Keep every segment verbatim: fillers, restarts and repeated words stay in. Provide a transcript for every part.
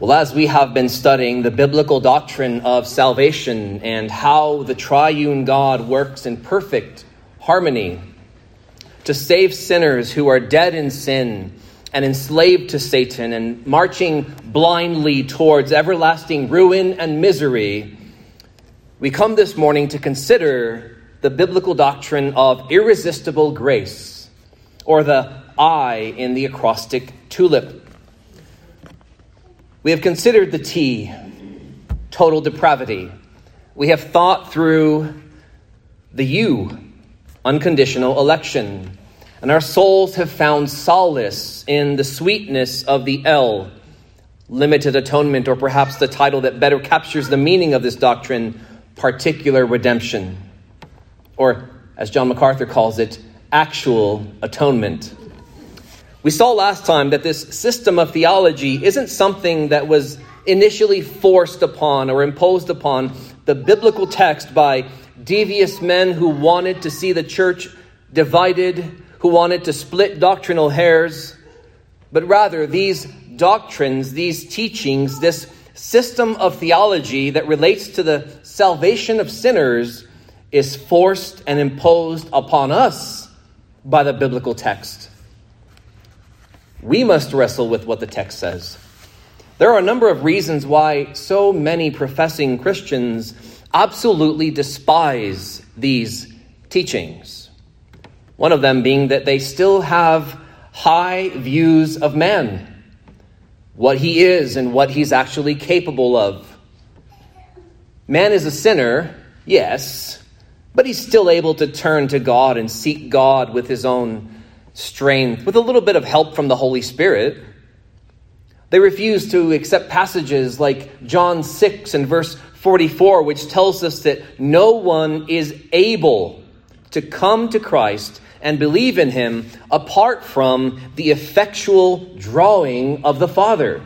Well, as we have been studying the biblical doctrine of salvation and how the triune God works in perfect harmony to save sinners who are dead in sin and enslaved to Satan and marching blindly towards everlasting ruin and misery, we come this morning to consider the biblical doctrine of irresistible grace, or the I in the acrostic TULIP. We have considered the T, total depravity. We have thought through the U, unconditional election. And our souls have found solace in the sweetness of the L, limited atonement, or perhaps the title that better captures the meaning of this doctrine, particular redemption. Or, as John MacArthur calls it, actual atonement. We saw last time that this system of theology isn't something that was initially forced upon or imposed upon the biblical text by devious men who wanted to see the church divided, who wanted to split doctrinal hairs, but rather these doctrines, these teachings, this system of theology that relates to the salvation of sinners is forced and imposed upon us by the biblical text. We must wrestle with what the text says. There are a number of reasons why so many professing Christians absolutely despise these teachings. One of them being that they still have high views of man, what he is and what he's actually capable of. Man is a sinner, yes, but he's still able to turn to God and seek God with his own strength, with a little bit of help from the Holy Spirit. They refuse to accept passages like John six and verse forty-four, which tells us that no one is able to come to Christ and believe in him apart from the effectual drawing of the Father.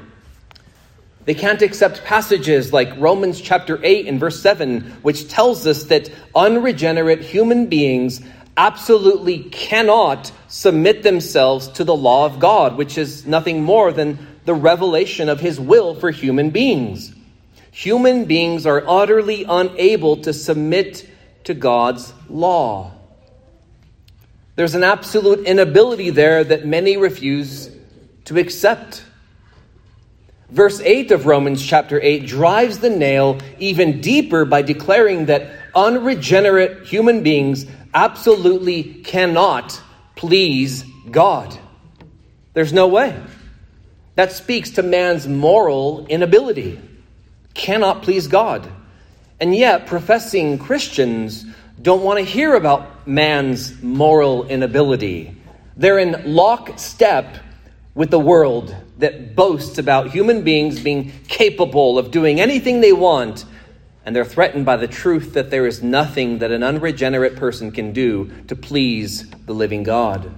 They can't accept passages like Romans chapter eight and verse seven, which tells us that unregenerate human beings absolutely cannot submit themselves to the law of God, which is nothing more than the revelation of his will for human beings. Human beings are utterly unable to submit to God's law. There's an absolute inability there that many refuse to accept. Verse eight of Romans chapter eight drives the nail even deeper by declaring that unregenerate human beings absolutely cannot please God. There's no way. That speaks to man's moral inability. Cannot please God. And yet, professing Christians don't want to hear about man's moral inability. They're in lockstep with the world that boasts about human beings being capable of doing anything they want. And they're threatened by the truth that there is nothing that an unregenerate person can do to please the living God.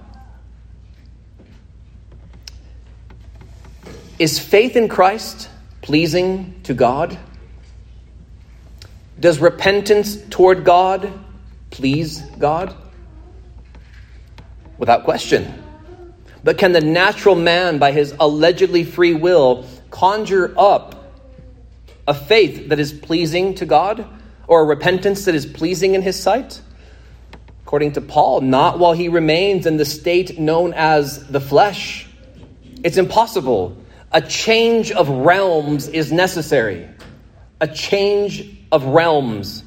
Is faith in Christ pleasing to God? Does repentance toward God please God? Without question. But can the natural man, by his allegedly free will, conjure up a faith that is pleasing to God, or a repentance that is pleasing in his sight? According to Paul, not while he remains in the state known as the flesh. It's impossible. A change of realms is necessary. A change of realms.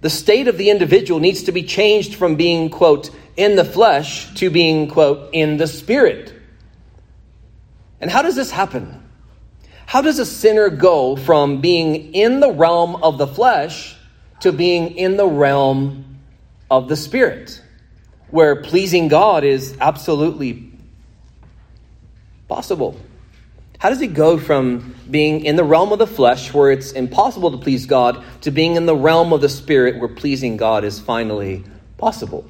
The state of the individual needs to be changed from being, quote, in the flesh to being, quote, in the spirit. And how does this happen? How does a sinner go from being in the realm of the flesh to being in the realm of the spirit, where pleasing God is absolutely possible? How does he go from being in the realm of the flesh, where it's impossible to please God, to being in the realm of the spirit, where pleasing God is finally possible?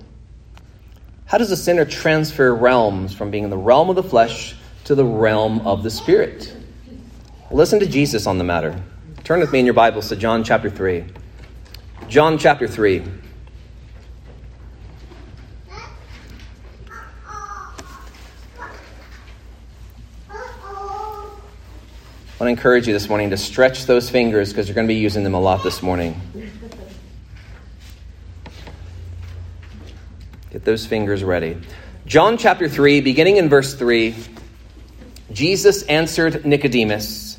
How does a sinner transfer realms from being in the realm of the flesh to the realm of the spirit? Listen to Jesus on the matter. Turn with me in your Bibles to John chapter three. John chapter three. I want to encourage you this morning to stretch those fingers because you're going to be using them a lot this morning. Get those fingers ready. John chapter three, beginning in verse three. Jesus answered Nicodemus,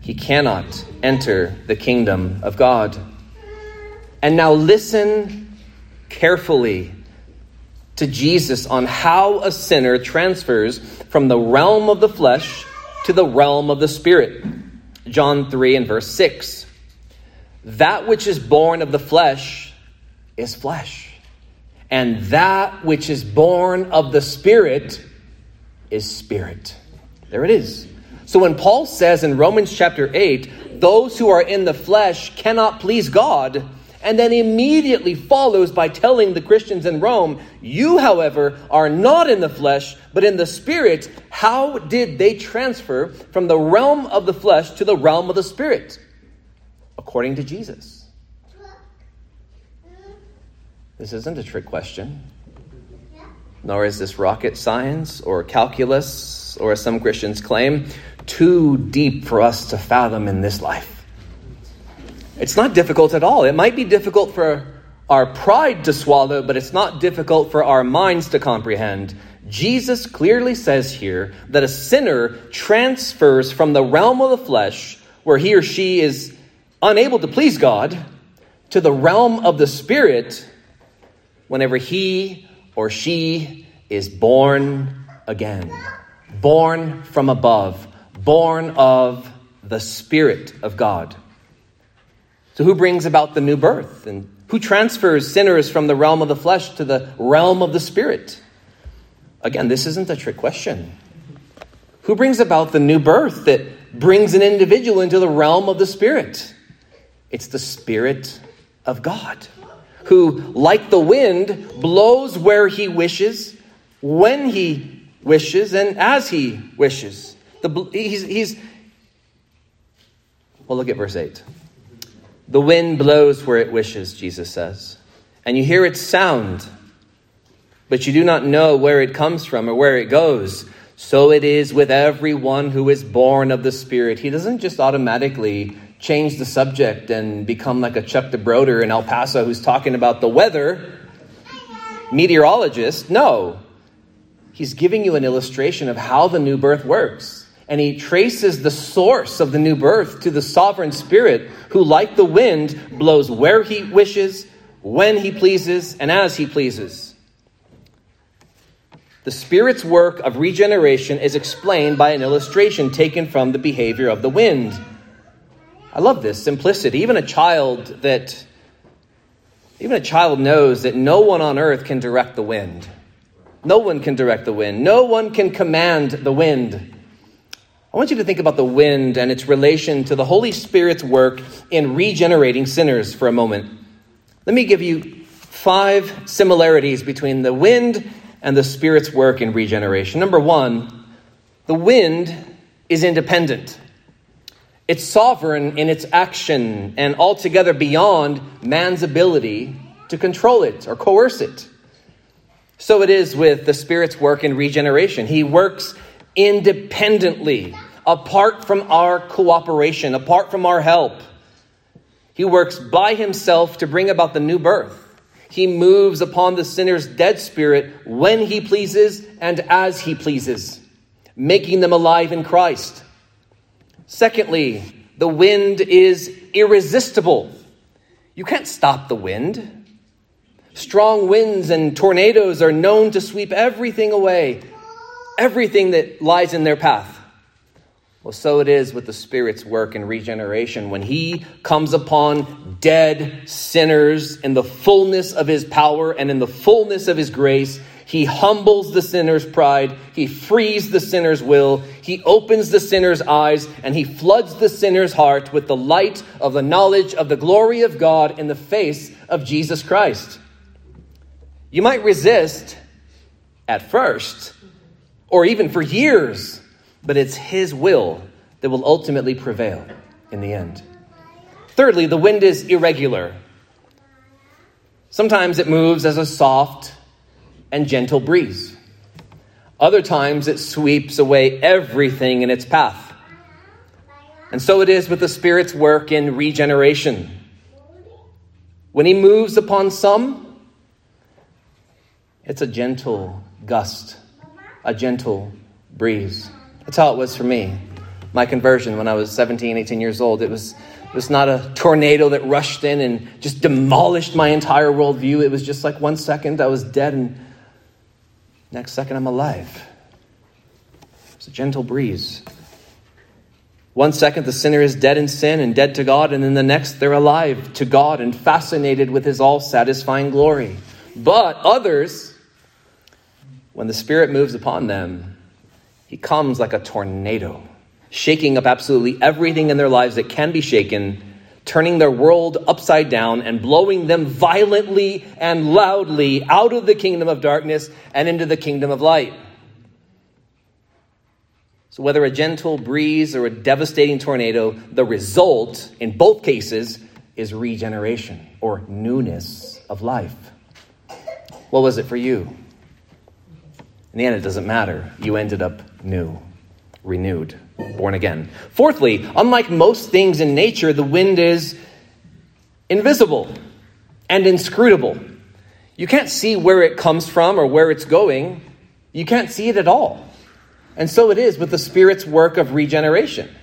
he cannot enter the kingdom of God. And now listen carefully to Jesus on how a sinner transfers from the realm of the flesh to the realm of the Spirit. John three and verse six, "That which is born of the flesh is flesh, and that which is born of the Spirit is spirit." There it is. So when Paul says in Romans chapter eight, those who are in the flesh cannot please God, and then immediately follows by telling the Christians in Rome, "You, however, are not in the flesh, but in the Spirit." How did they transfer from the realm of the flesh to the realm of the Spirit? According to Jesus. This isn't a trick question. Nor is this rocket science or calculus, or as some Christians claim, too deep for us to fathom in this life. It's not difficult at all. It might be difficult for our pride to swallow, but it's not difficult for our minds to comprehend. Jesus clearly says here that a sinner transfers from the realm of the flesh, where he or she is unable to please God, to the realm of the Spirit whenever he or she is born again, born from above, born of the Spirit of God. So who brings about the new birth, and who transfers sinners from the realm of the flesh to the realm of the Spirit? Again, this isn't a trick question. Who brings about the new birth that brings an individual into the realm of the Spirit? It's the Spirit of God, who, like the wind, blows where he wishes, when he wishes, and as he wishes. The, he's, he's, well, look at verse eight. "The wind blows where it wishes," Jesus says, "and you hear its sound, but you do not know where it comes from or where it goes. So it is with everyone who is born of the Spirit." He doesn't just automatically change the subject and become like a Chuck DeBroder in El Paso who's talking about the weather, meteorologist. No, he's giving you an illustration of how the new birth works. And he traces the source of the new birth to the sovereign Spirit, who, like the wind, blows where he wishes, when he pleases, and as he pleases. The Spirit's work of regeneration is explained by an illustration taken from the behavior of the wind. I love this simplicity. Even a child that, even a child knows that no one on earth can direct the wind. No one can direct the wind. No one can command the wind. I want you to think about the wind and its relation to the Holy Spirit's work in regenerating sinners for a moment. Let me give you five similarities between the wind and the Spirit's work in regeneration. Number one, the wind is independent. It's sovereign in its action and altogether beyond man's ability to control it or coerce it. So it is with the Spirit's work in regeneration. He works independently, apart from our cooperation, apart from our help. He works by himself to bring about the new birth. He moves upon the sinner's dead spirit when he pleases and as he pleases, making them alive in Christ. Secondly, the wind is irresistible. You can't stop the wind. Strong winds and tornadoes are known to sweep everything away, everything that lies in their path. Well, so it is with the Spirit's work in regeneration. When he comes upon dead sinners in the fullness of his power and in the fullness of his grace, He humbles the sinner's pride. He frees the sinner's will. He opens the sinner's eyes, and he floods the sinner's heart with the light of the knowledge of the glory of God in the face of Jesus Christ. You might resist at first, or even for years, but it's his will that will ultimately prevail in the end. Thirdly, the wind is irregular. Sometimes it moves as a soft and gentle breeze. Other times it sweeps away everything in its path. And so it is with the Spirit's work in regeneration. When he moves upon some, it's a gentle gust, a gentle breeze. That's how it was for me. My conversion when I was seventeen, eighteen years old, it was it was not a tornado that rushed in and just demolished my entire worldview. It was just like one second I was dead and next second I'm alive. It's a gentle breeze. One second the sinner is dead in sin and dead to God, and then the next they're alive to God and fascinated with his all-satisfying glory. But others, when the Spirit moves upon them, he comes like a tornado, shaking up absolutely everything in their lives that can be shaken, turning their world upside down and blowing them violently and loudly out of the kingdom of darkness and into the kingdom of light. So whether a gentle breeze or a devastating tornado, the result in both cases is regeneration or newness of life. What was it for you? In the end, it doesn't matter. You ended up new, renewed, born again. Fourthly, unlike most things in nature, the wind is invisible and inscrutable. You can't see where it comes from or where it's going. You can't see it at all. And so it is with the Spirit's work of regeneration.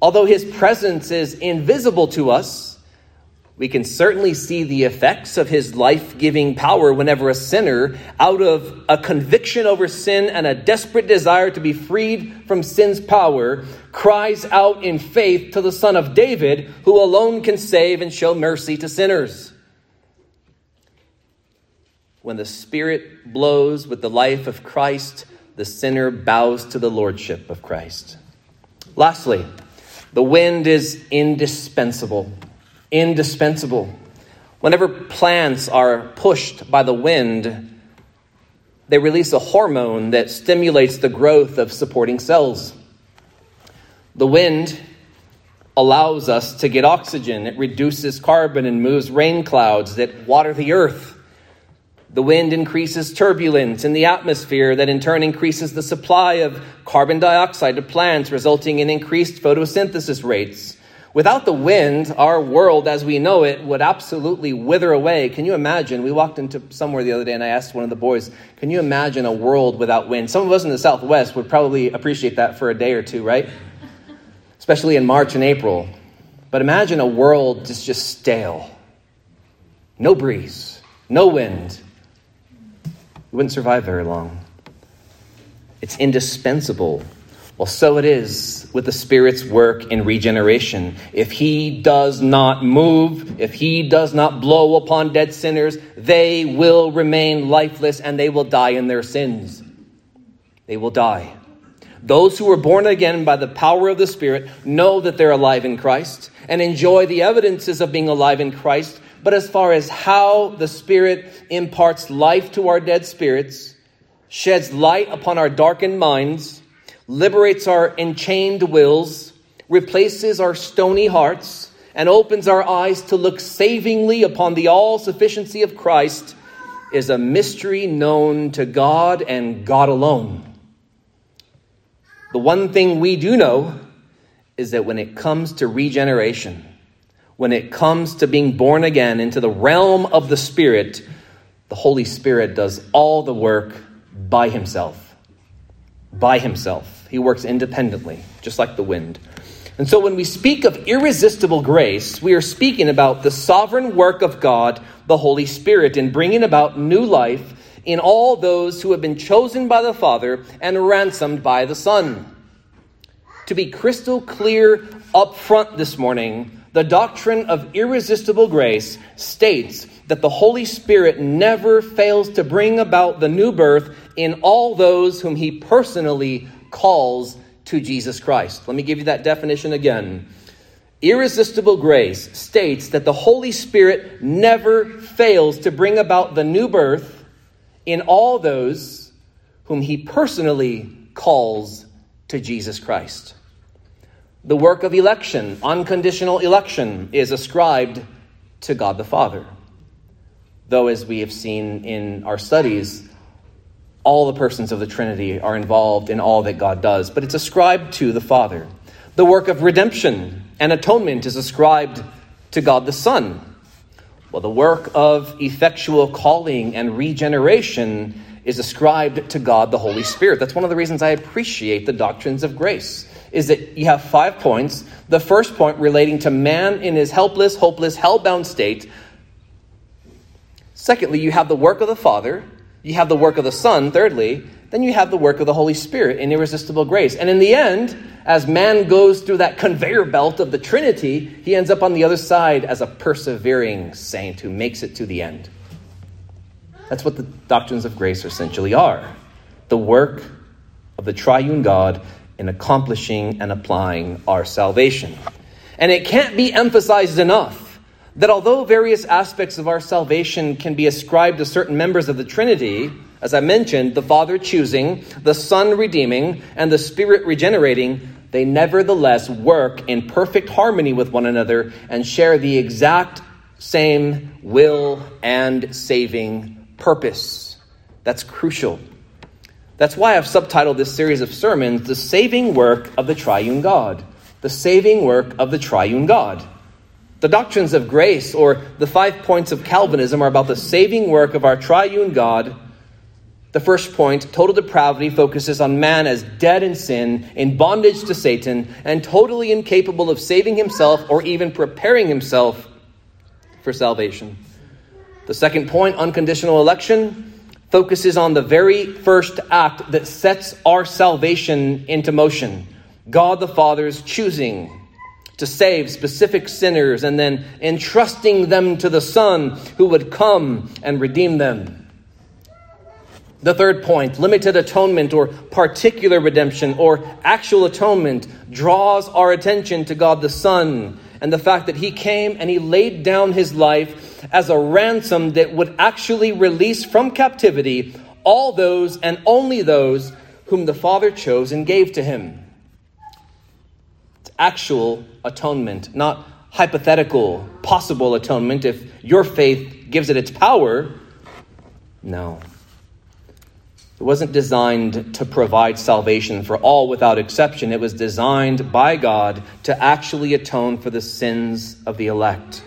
Although his presence is invisible to us, we can certainly see the effects of his life-giving power whenever a sinner, out of a conviction over sin and a desperate desire to be freed from sin's power, cries out in faith to the Son of David, who alone can save and show mercy to sinners. When the Spirit blows with the life of Christ, the sinner bows to the lordship of Christ. Lastly, the wind is indispensable. Indispensable. Whenever plants are pushed by the wind, they release a hormone that stimulates the growth of supporting cells. The wind allows us to get oxygen. It reduces carbon and moves rain clouds that water the earth. The wind increases turbulence in the atmosphere that in turn increases the supply of carbon dioxide to plants, resulting in increased photosynthesis rates. Without the wind, our world as we know it would absolutely wither away. Can you imagine? We walked into somewhere the other day and I asked one of the boys, can you imagine a world without wind? Some of us in the Southwest would probably appreciate that for a day or two, right? Especially in March and April. But imagine a world that's just stale. No breeze, no wind. We wouldn't survive very long. It's indispensable. Well, so it is with the Spirit's work in regeneration. If he does not move, if he does not blow upon dead sinners, they will remain lifeless and they will die in their sins. They will die. Those who are born again by the power of the Spirit know that they're alive in Christ and enjoy the evidences of being alive in Christ. But as far as how the Spirit imparts life to our dead spirits, sheds light upon our darkened minds, liberates our enchained wills, replaces our stony hearts, and opens our eyes to look savingly upon the all-sufficiency of Christ is a mystery known to God and God alone. The one thing we do know is that when it comes to regeneration, when it comes to being born again into the realm of the Spirit, the Holy Spirit does all the work by himself. By himself. He works independently, just like the wind. And so when we speak of irresistible grace, we are speaking about the sovereign work of God, the Holy Spirit, in bringing about new life in all those who have been chosen by the Father and ransomed by the Son. To be crystal clear up front this morning, The doctrine of irresistible grace states that the Holy Spirit never fails to bring about the new birth in all those whom he personally calls to Jesus Christ. Let me give you that definition again. Irresistible grace states that the Holy Spirit never fails to bring about the new birth in all those whom he personally calls to Jesus Christ. The work of election, unconditional election, is ascribed to God the Father. Though, as we have seen in our studies, all the persons of the Trinity are involved in all that God does, but it's ascribed to the Father. The work of redemption and atonement is ascribed to God the Son. Well, the work of effectual calling and regeneration is ascribed to God the Holy Spirit. That's one of the reasons I appreciate the doctrines of grace, is that you have five points. The first point relating to man in his helpless, hopeless, hell-bound state. Secondly, you have the work of the Father. You have the work of the Son. Thirdly, then you have the work of the Holy Spirit in irresistible grace. And in the end, as man goes through that conveyor belt of the Trinity, he ends up on the other side as a persevering saint who makes it to the end. That's what the doctrines of grace essentially are. The work of the triune God in accomplishing and applying our salvation. And it can't be emphasized enough that although various aspects of our salvation can be ascribed to certain members of the Trinity, as I mentioned, the Father choosing, the Son redeeming, and the Spirit regenerating, they nevertheless work in perfect harmony with one another and share the exact same will and saving purpose. That's crucial. That's why I've subtitled this series of sermons, The Saving Work of the Triune God. The Saving Work of the Triune God. The doctrines of grace, or the five points of Calvinism, are about the saving work of our triune God. The first point, total depravity, focuses on man as dead in sin, in bondage to Satan, and totally incapable of saving himself or even preparing himself for salvation. The second point, unconditional election, focuses on the very first act that sets our salvation into motion. God the Father's choosing to save specific sinners and then entrusting them to the Son who would come and redeem them. The third point, limited atonement or particular redemption or actual atonement, draws our attention to God the Son and the fact that he came and he laid down his life as a ransom that would actually release from captivity all those and only those whom the Father chose and gave to him. It's actual atonement, not hypothetical, possible atonement if your faith gives it its power. No. It wasn't designed to provide salvation for all without exception. It was designed by God to actually atone for the sins of the elect.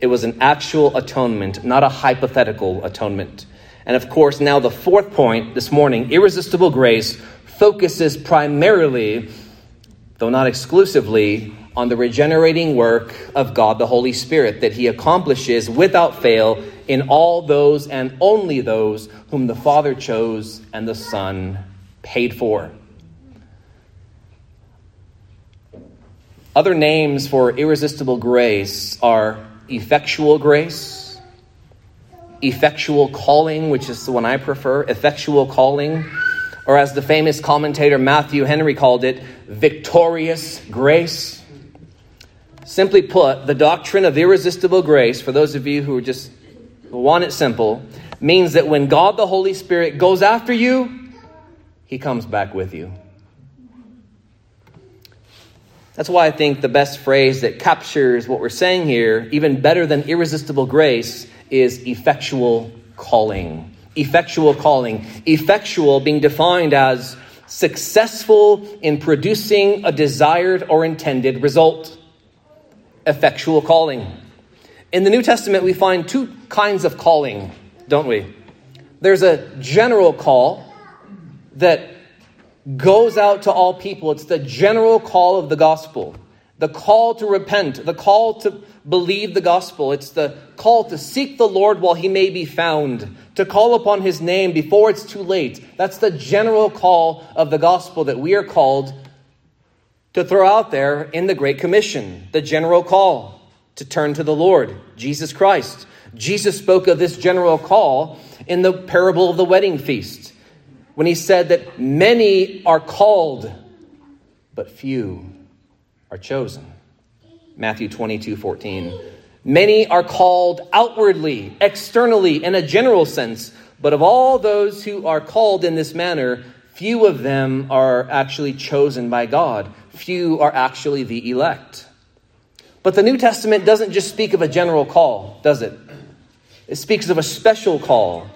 It was an actual atonement, not a hypothetical atonement. And of course, now the fourth point this morning, irresistible grace, focuses primarily, though not exclusively, on the regenerating work of God the Holy Spirit that he accomplishes without fail in all those and only those whom the Father chose and the Son paid for. Other names for irresistible grace are effectual grace, effectual calling, which is the one I prefer, effectual calling, or as the famous commentator Matthew Henry called it, victorious grace. Simply put, the doctrine of irresistible grace, for those of you who just want it simple, means that when God the Holy Spirit goes after you, he comes back with you. That's why I think the best phrase that captures what we're saying here, even better than irresistible grace, is effectual calling. Effectual calling. Effectual being defined as successful in producing a desired or intended result. Effectual calling. In the New Testament, we find two kinds of calling, don't we? There's a general call that goes out to all people. It's the general call of the gospel, the call to repent, the call to believe the gospel. It's the call to seek the Lord while he may be found, to call upon his name before it's too late. That's the general call of the gospel that we are called to throw out there in the Great Commission, the general call. to turn to the Lord, Jesus Christ. Jesus spoke of this general call in the parable of the wedding feast, when he said that many are called, but few are chosen. Matthew twenty-two fourteen. Many are called outwardly, externally, in a general sense, but of all those who are called in this manner, few of them are actually chosen by God. Few are actually the elect. But the New Testament doesn't just speak of a general call, does it? It speaks of a special call.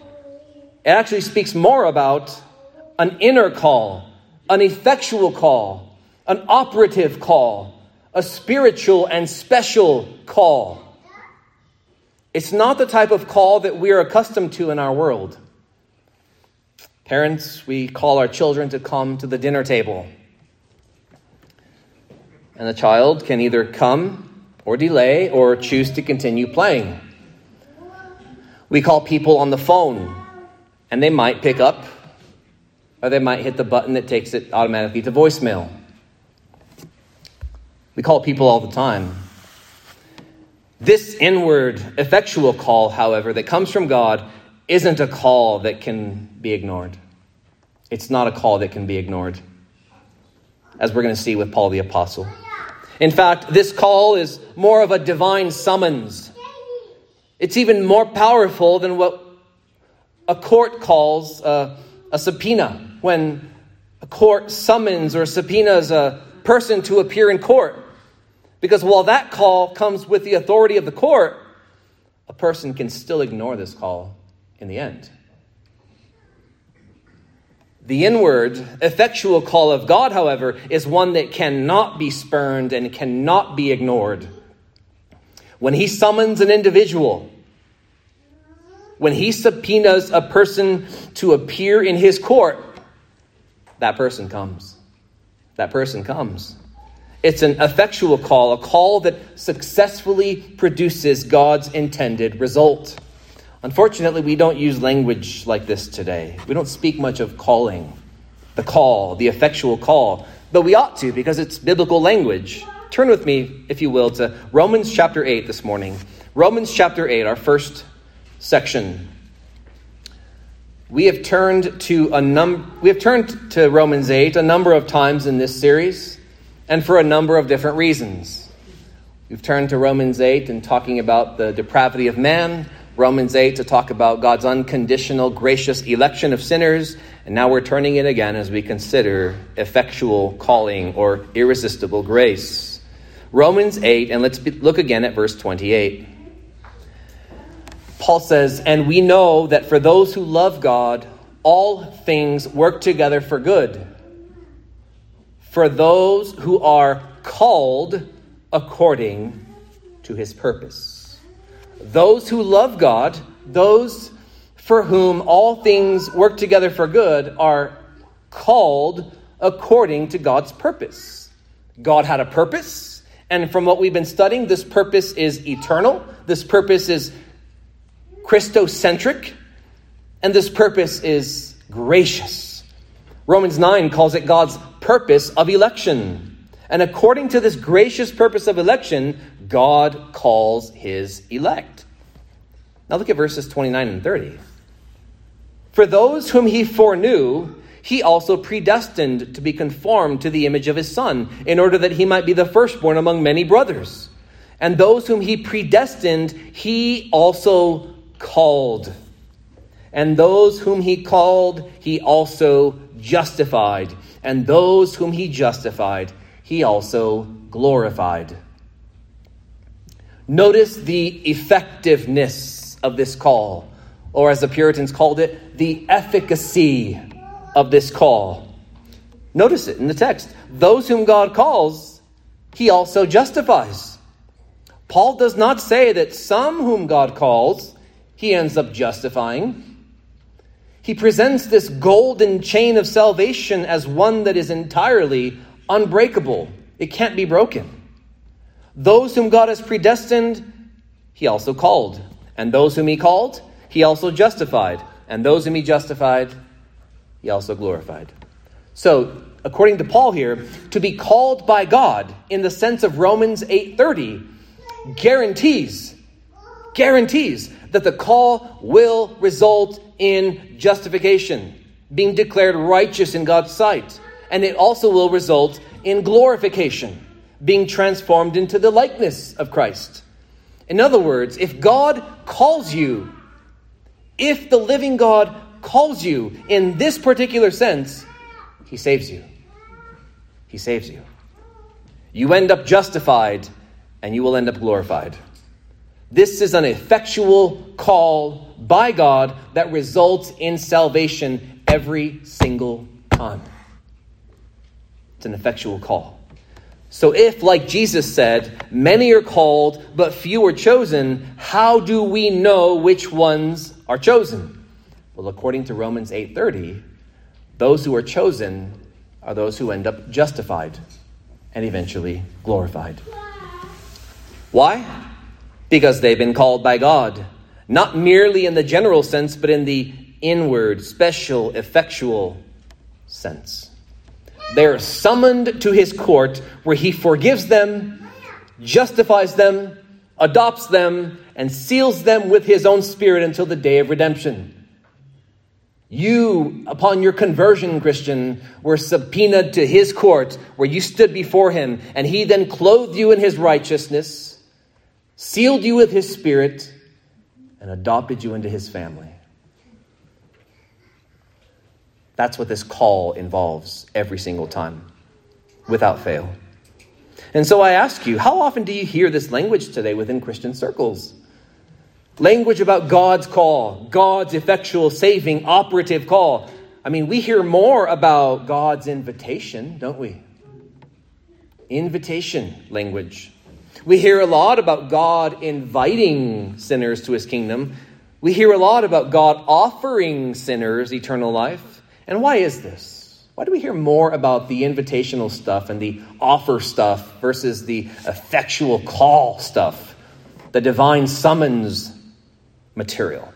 It actually speaks more about an inner call, an effectual call, an operative call, a spiritual and special call. It's not the type of call that we are accustomed to in our world. Parents, we call our children to come to the dinner table. And the child can either come or delay or choose to continue playing. We call people on the phone, and they might pick up, or they might hit the button that takes it automatically to voicemail. We call people all the time. This inward, effectual call, however, that comes from God isn't a call that can be ignored. It's not a call that can be ignored, as we're going to see with Paul the Apostle. In fact, this call is more of a divine summons. It's even more powerful than what a court calls a, a subpoena. When a court summons or subpoenas a person to appear in court. Because while that call comes with the authority of the court, a person can still ignore this call in the end. The inward, effectual call of God, however, is one that cannot be spurned and cannot be ignored. When he summons an individual, when he subpoenas a person to appear in his court, that person comes. That person comes. It's an effectual call, a call that successfully produces God's intended result. Unfortunately, we don't use language like this today. We don't speak much of calling, the call, the effectual call, but we ought to because it's biblical language. Turn with me, if you will, to Romans chapter eight this morning. Romans chapter eight, our first section. We have turned to a num- we have turned to Romans eight a number of times in this series, and for a number of different reasons. We've turned to Romans eight and talking about the depravity of man, Romans eight to talk about God's unconditional, gracious election of sinners, and now we're turning it again as we consider effectual calling or irresistible grace. Romans eight, and let's be, look again at verse twenty-eight. Paul says, "And we know that for those who love God, all things work together for good, for those who are called according to his purpose." Those who love God, those for whom all things work together for good, are called according to God's purpose. God had a purpose, and from what we've been studying, this purpose is eternal. This purpose is Christocentric, and this purpose is gracious. Romans nine calls it God's purpose of election. And according to this gracious purpose of election, God calls his elect. Now look at verses twenty-nine and thirty. "For those whom he foreknew, he also predestined to be conformed to the image of his Son, in order that he might be the firstborn among many brothers. And those whom he predestined, he also called. And those whom he called, he also justified, and those whom he justified, he also glorified." Notice the effectiveness of this call, or as the Puritans called it, the efficacy of this call. Notice it in the text. Those whom God calls, he also justifies. Paul does not say that some whom God calls, he ends up justifying. He presents this golden chain of salvation as one that is entirely unbreakable. It can't be broken. Those whom God has predestined, he also called. And those whom he called, he also justified. And those whom he justified, he also glorified. So, according to Paul here, to be called by God in the sense of Romans eight thirty guarantees, guarantees that the call will result in justification, being declared righteous in God's sight. And it also will result in glorification, being transformed into the likeness of Christ. In other words, if God calls you, if the living God calls you in this particular sense, he saves you. He saves you. You end up justified and you will end up glorified. This is an effectual call by God that results in salvation every single time. It's an effectual call. So if, like Jesus said, many are called, but few are chosen, how do we know which ones are chosen? Well, according to Romans eight thirty, those who are chosen are those who end up justified and eventually glorified. Why? Because they've been called by God, not merely in the general sense, but in the inward, special, effectual sense. They are summoned to his court where he forgives them, justifies them, adopts them, and seals them with his own spirit until the day of redemption. You, upon your conversion, Christian, were subpoenaed to his court where you stood before him, and he then clothed you in his righteousness, sealed you with his spirit, and adopted you into his family. That's what this call involves every single time, without fail. And so I ask you, how often do you hear this language today within Christian circles? Language about God's call, God's effectual, saving, operative call. I mean, we hear more about God's invitation, don't we? Invitation language. We hear a lot about God inviting sinners to his kingdom. We hear a lot about God offering sinners eternal life. And why is this? Why do we hear more about the invitational stuff and the offer stuff versus the effectual call stuff, the divine summons material?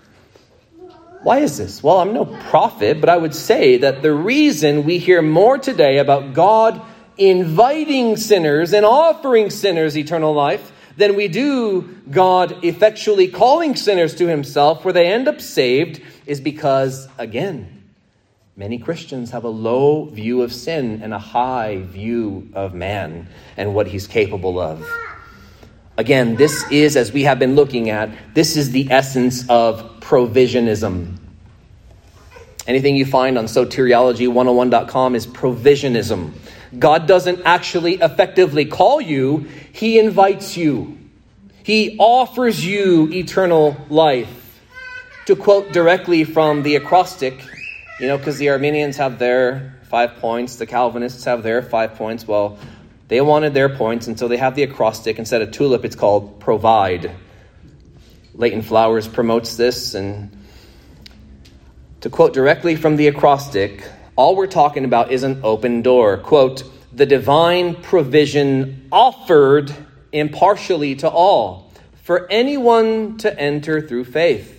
Why is this? Well, I'm no prophet, but I would say that the reason we hear more today about God inviting sinners and offering sinners eternal life than we do God effectually calling sinners to himself where they end up saved is because, again, many Christians have a low view of sin and a high view of man and what he's capable of. Again, this is, as we have been looking at, this is the essence of provisionism. Anything you find on soteriology one oh one dot com is provisionism. God doesn't actually effectively call you. He invites you. He offers you eternal life. To quote directly from the acrostic, you know, because the Arminians have their five points. The Calvinists have their five points. Well, they wanted their points, and so they have the acrostic. Instead of tulip, it's called provide. Leighton Flowers promotes this. And to quote directly from the acrostic, all we're talking about is an open door. Quote, the divine provision offered impartially to all, for anyone to enter through faith.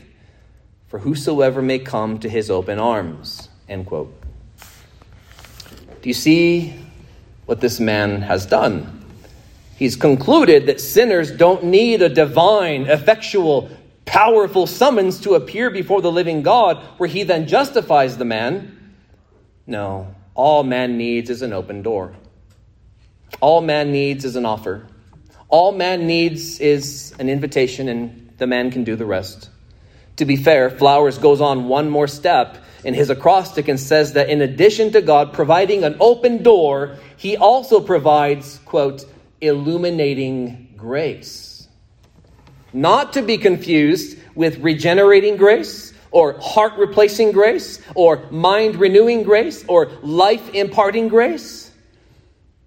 For whosoever may come to his open arms, end quote. Do you see what this man has done? He's concluded that sinners don't need a divine, effectual, powerful summons to appear before the living God, where he then justifies the man. No, all man needs is an open door. All man needs is an offer. All man needs is an invitation, and the man can do the rest. To be fair, Flowers goes on one more step in his acrostic and says that in addition to God providing an open door, he also provides, quote, illuminating grace. Not to be confused with regenerating grace or heart replacing grace or mind renewing grace or life imparting grace.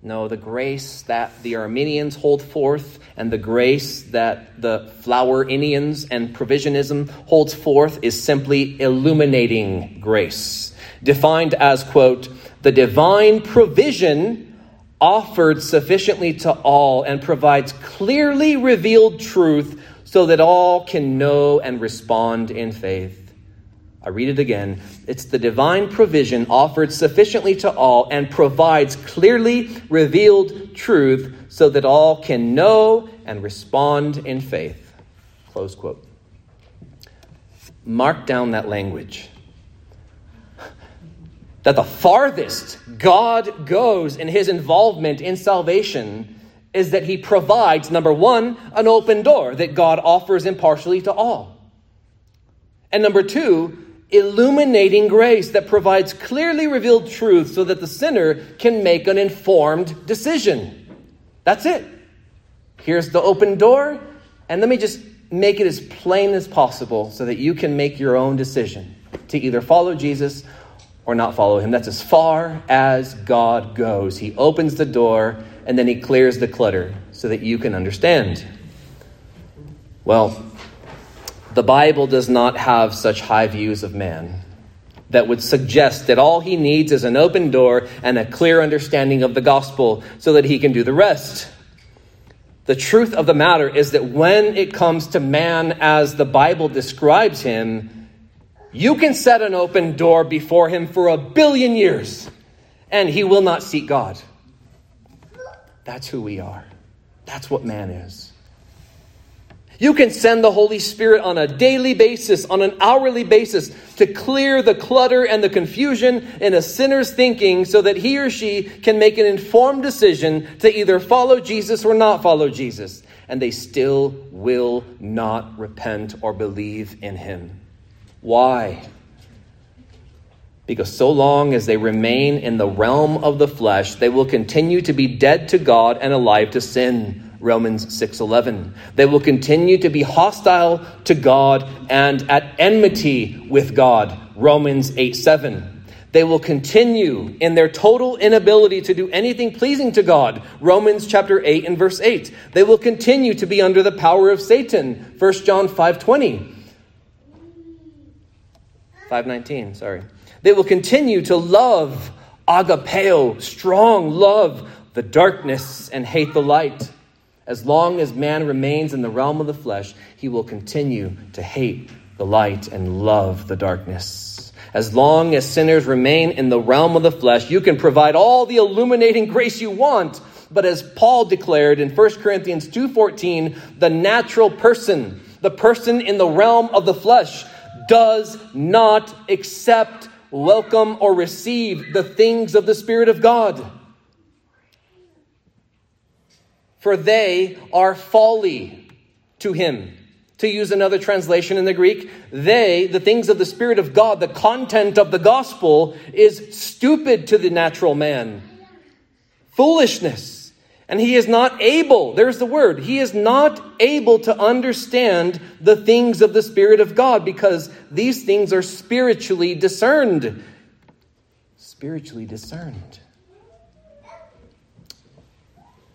No, the grace that the Arminians hold forth and the grace that the Flowerinians and Provisionism holds forth is simply illuminating grace, defined as, quote, the divine provision offered sufficiently to all and provides clearly revealed truth so that all can know and respond in faith. I read it again. It's the divine provision offered sufficiently to all and provides clearly revealed truth so that all can know and respond in faith. Close quote. Mark down that language. That the farthest God goes in his involvement in salvation is that he provides, number one, an open door that God offers impartially to all. And number two, illuminating grace that provides clearly revealed truth so that the sinner can make an informed decision. That's it. Here's the open door, and let me just make it as plain as possible so that you can make your own decision to either follow Jesus or not follow him. That's as far as God goes. He opens the door and then he clears the clutter so that you can understand. Well, the Bible does not have such high views of man that would suggest that all he needs is an open door and a clear understanding of the gospel so that he can do the rest. The truth of the matter is that when it comes to man as the Bible describes him, you can set an open door before him for a billion years and he will not seek God. That's who we are. That's what man is. You can send the Holy Spirit on a daily basis, on an hourly basis, to clear the clutter and the confusion in a sinner's thinking so that he or she can make an informed decision to either follow Jesus or not follow Jesus. And they still will not repent or believe in him. Why? Because so long as they remain in the realm of the flesh, they will continue to be dead to God and alive to sin. Romans six eleven. They will continue to be hostile to God and at enmity with God. Romans eight seven. They will continue in their total inability to do anything pleasing to God. Romans chapter eight and verse eight. They will continue to be under the power of Satan. First John five twenty. five nineteen, sorry. They will continue to love, agapeo, strong love, the darkness and hate the light. As long as man remains in the realm of the flesh, he will continue to hate the light and love the darkness. As long as sinners remain in the realm of the flesh, you can provide all the illuminating grace you want. But as Paul declared in First Corinthians two fourteen, the natural person, the person in the realm of the flesh, does not accept, welcome, or receive the things of the Spirit of God. For they are folly to him. To use another translation in the Greek, they, the things of the Spirit of God, the content of the gospel, is stupid to the natural man. Foolishness. And he is not able, there's the word, he is not able to understand the things of the Spirit of God because these things are spiritually discerned. Spiritually discerned.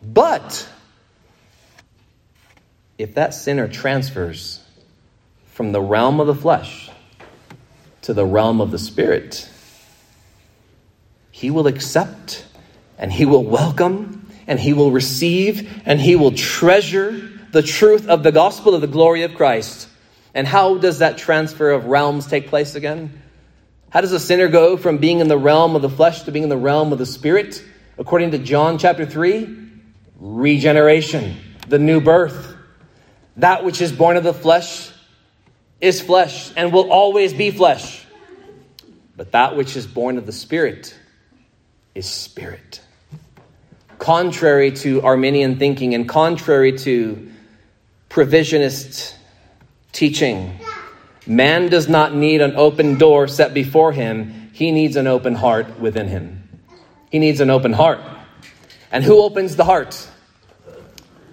But if that sinner transfers from the realm of the flesh to the realm of the Spirit, he will accept and he will welcome and he will receive and he will treasure the truth of the gospel of the glory of Christ. And how does that transfer of realms take place again? How does a sinner go from being in the realm of the flesh to being in the realm of the Spirit? According to John chapter three, regeneration, the new birth. That which is born of the flesh is flesh and will always be flesh. But that which is born of the Spirit is spirit. Contrary to Arminian thinking and contrary to provisionist teaching, man does not need an open door set before him. He needs an open heart within him. He needs an open heart. And who opens the heart?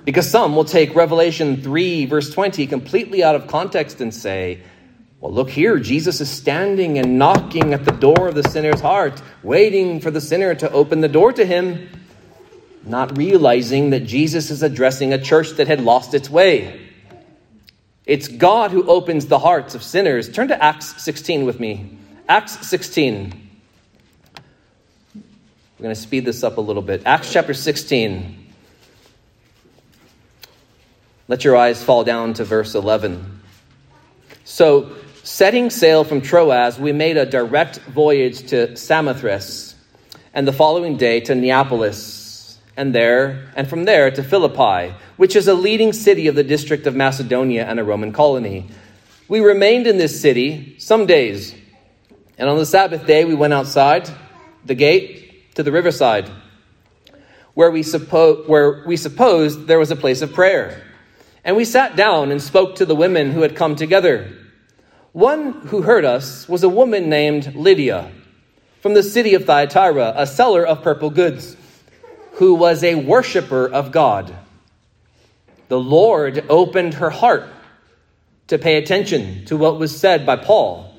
Because some will take Revelation three, verse twenty, completely out of context and say, well, look here, Jesus is standing and knocking at the door of the sinner's heart, waiting for the sinner to open the door to him, not realizing that Jesus is addressing a church that had lost its way. It's God who opens the hearts of sinners. Turn to Acts sixteen with me. Acts sixteen. We're going to speed this up a little bit. Acts chapter sixteen. Let your eyes fall down to verse eleven. So, setting sail from Troas, we made a direct voyage to Samothrace, and the following day to Neapolis, and there and from there to Philippi, which is a leading city of the district of Macedonia and a Roman colony. We remained in this city some days, and on the Sabbath day we went outside the gate to the riverside, where we suppo- where we supposed there was a place of prayer. And we sat down and spoke to the women who had come together. One who heard us was a woman named Lydia, from the city of Thyatira, a seller of purple goods, who was a worshiper of God. The Lord opened her heart to pay attention to what was said by Paul.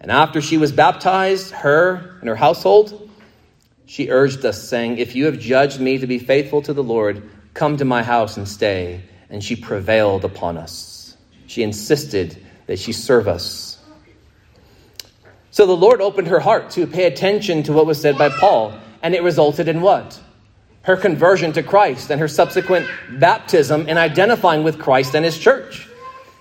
And after she was baptized, her and her household, she urged us, saying, "If you have judged me to be faithful to the Lord, come to my house and stay." And she prevailed upon us. She insisted that she serve us. So the Lord opened her heart to pay attention to what was said by Paul. And it resulted in what? Her conversion to Christ and her subsequent baptism and identifying with Christ and his church.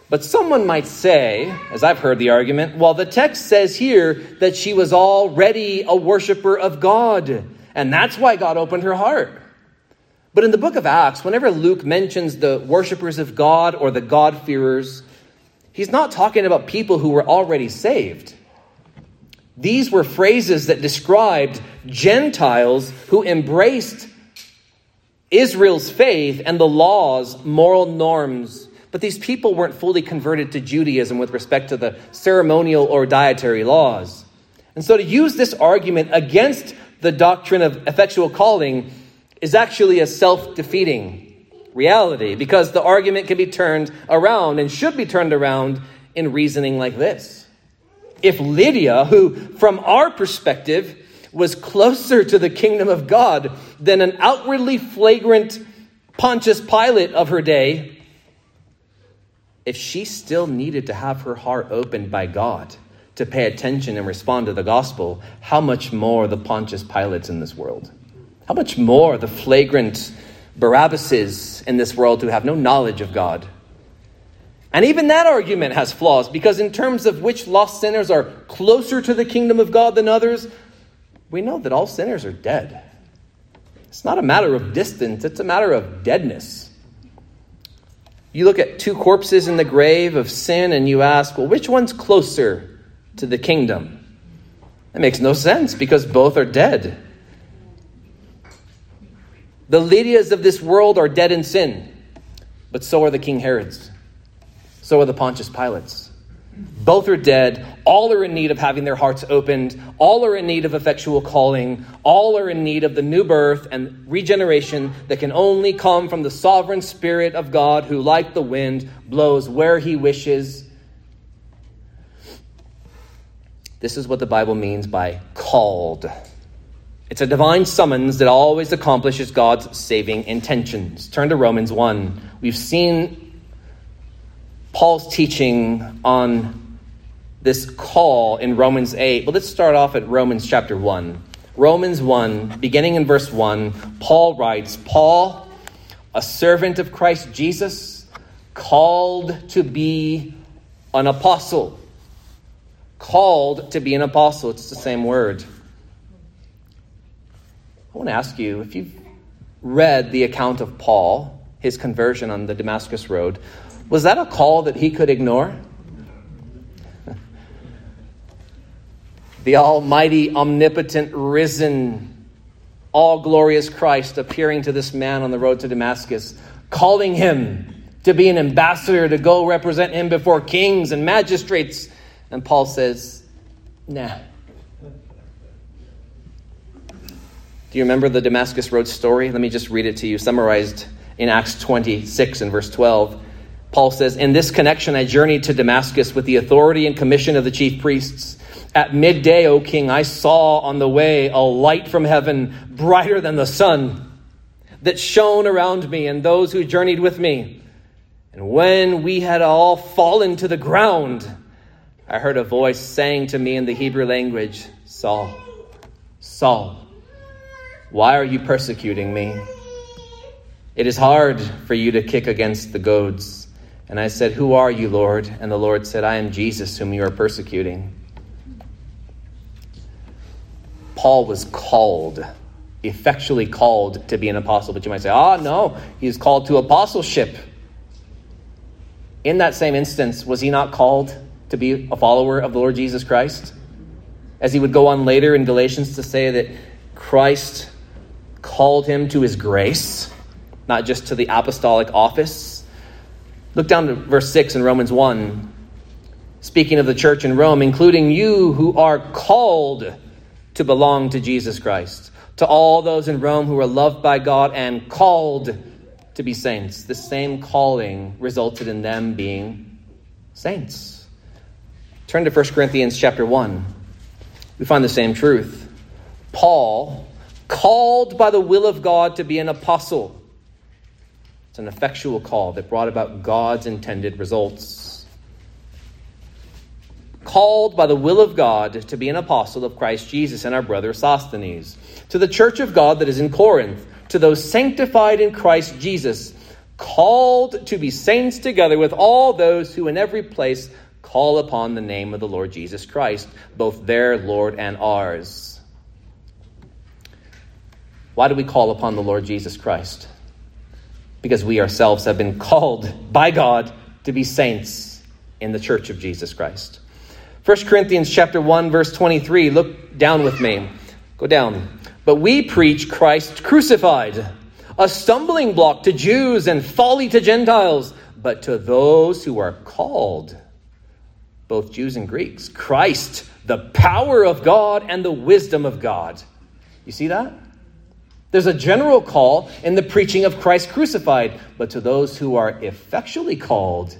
But someone might say, as I've heard the argument, well, the text says here that she was already a worshiper of God, and that's why God opened her heart. But in the book of Acts, whenever Luke mentions the worshipers of God or the God-fearers, he's not talking about people who were already saved. These were phrases that described Gentiles who embraced Israel's faith and the laws, moral norms. But these people weren't fully converted to Judaism with respect to the ceremonial or dietary laws. And so to use this argument against the doctrine of effectual calling is actually a self-defeating reality, because the argument can be turned around and should be turned around in reasoning like this. If Lydia, who from our perspective was closer to the kingdom of God than an outwardly flagrant Pontius Pilate of her day, if she still needed to have her heart opened by God to pay attention and respond to the gospel, how much more the Pontius Pilates in this world? How much more the flagrant Barabbases in this world who have no knowledge of God? And even that argument has flaws, because in terms of which lost sinners are closer to the kingdom of God than others, we know that all sinners are dead. It's not a matter of distance, it's a matter of deadness. You look at two corpses in the grave of sin and you ask, well, which one's closer to the kingdom? That makes no sense, because both are dead. The Lydias of this world are dead in sin, but so are the King Herods. So are the Pontius Pilates. Both are dead. All are in need of having their hearts opened. All are in need of effectual calling. All are in need of the new birth and regeneration that can only come from the sovereign Spirit of God, who, like the wind, blows where he wishes. This is what the Bible means by called. It's a divine summons that always accomplishes God's saving intentions. Turn to Romans one. We've seen Paul's teaching on this call in Romans eight. But let's start off at Romans chapter one. Romans one, beginning in verse one, Paul writes, "Paul, a servant of Christ Jesus, called to be an apostle." Called to be an apostle. It's the same word. I want to ask you, if you've read the account of Paul, his conversion on the Damascus road, was that a call that he could ignore? The almighty, omnipotent, risen, all-glorious Christ appearing to this man on the road to Damascus, calling him to be an ambassador, to go represent him before kings and magistrates. And Paul says, nah. Do you remember the Damascus Road story? Let me just read it to you, summarized in Acts twenty-six and verse twelve. Paul says, "In this connection, I journeyed to Damascus with the authority and commission of the chief priests. At midday, O king, I saw on the way a light from heaven, brighter than the sun, that shone around me and those who journeyed with me. And when we had all fallen to the ground, I heard a voice saying to me in the Hebrew language, 'Saul, Saul, why are you persecuting me? It is hard for you to kick against the goads.' And I said, 'Who are you, Lord?' And the Lord said, 'I am Jesus whom you are persecuting.'" Paul was called effectually called to be an apostle. But you might say, ah, oh, no, he's called to apostleship. In that same instance, was he not called to be a follower of the Lord Jesus Christ? As he would go on later in Galatians to say that Christ called him to his grace, not just to the apostolic office. Look down to verse six in Romans one. Speaking of the church in Rome, including you who are called to belong to Jesus Christ. To all those in Rome who are loved by God and called to be saints. The same calling resulted in them being saints. Turn to First Corinthians chapter one. We find the same truth. Paul, called by the will of God to be an apostle. It's an effectual call that brought about God's intended results. Called by the will of God to be an apostle of Christ Jesus and our brother Sosthenes. To the church of God that is in Corinth, to those sanctified in Christ Jesus, called to be saints together with all those who in every place call upon the name of the Lord Jesus Christ, both their Lord and ours. Why do we call upon the Lord Jesus Christ? Because we ourselves have been called by God to be saints in the church of Jesus Christ. First Corinthians chapter one, verse twenty-three. Look down with me. Go down. But we preach Christ crucified, a stumbling block to Jews and folly to Gentiles, but to those who are called, both Jews and Greeks, Christ, the power of God and the wisdom of God. You see that? There's a general call in the preaching of Christ crucified, but to those who are effectually called,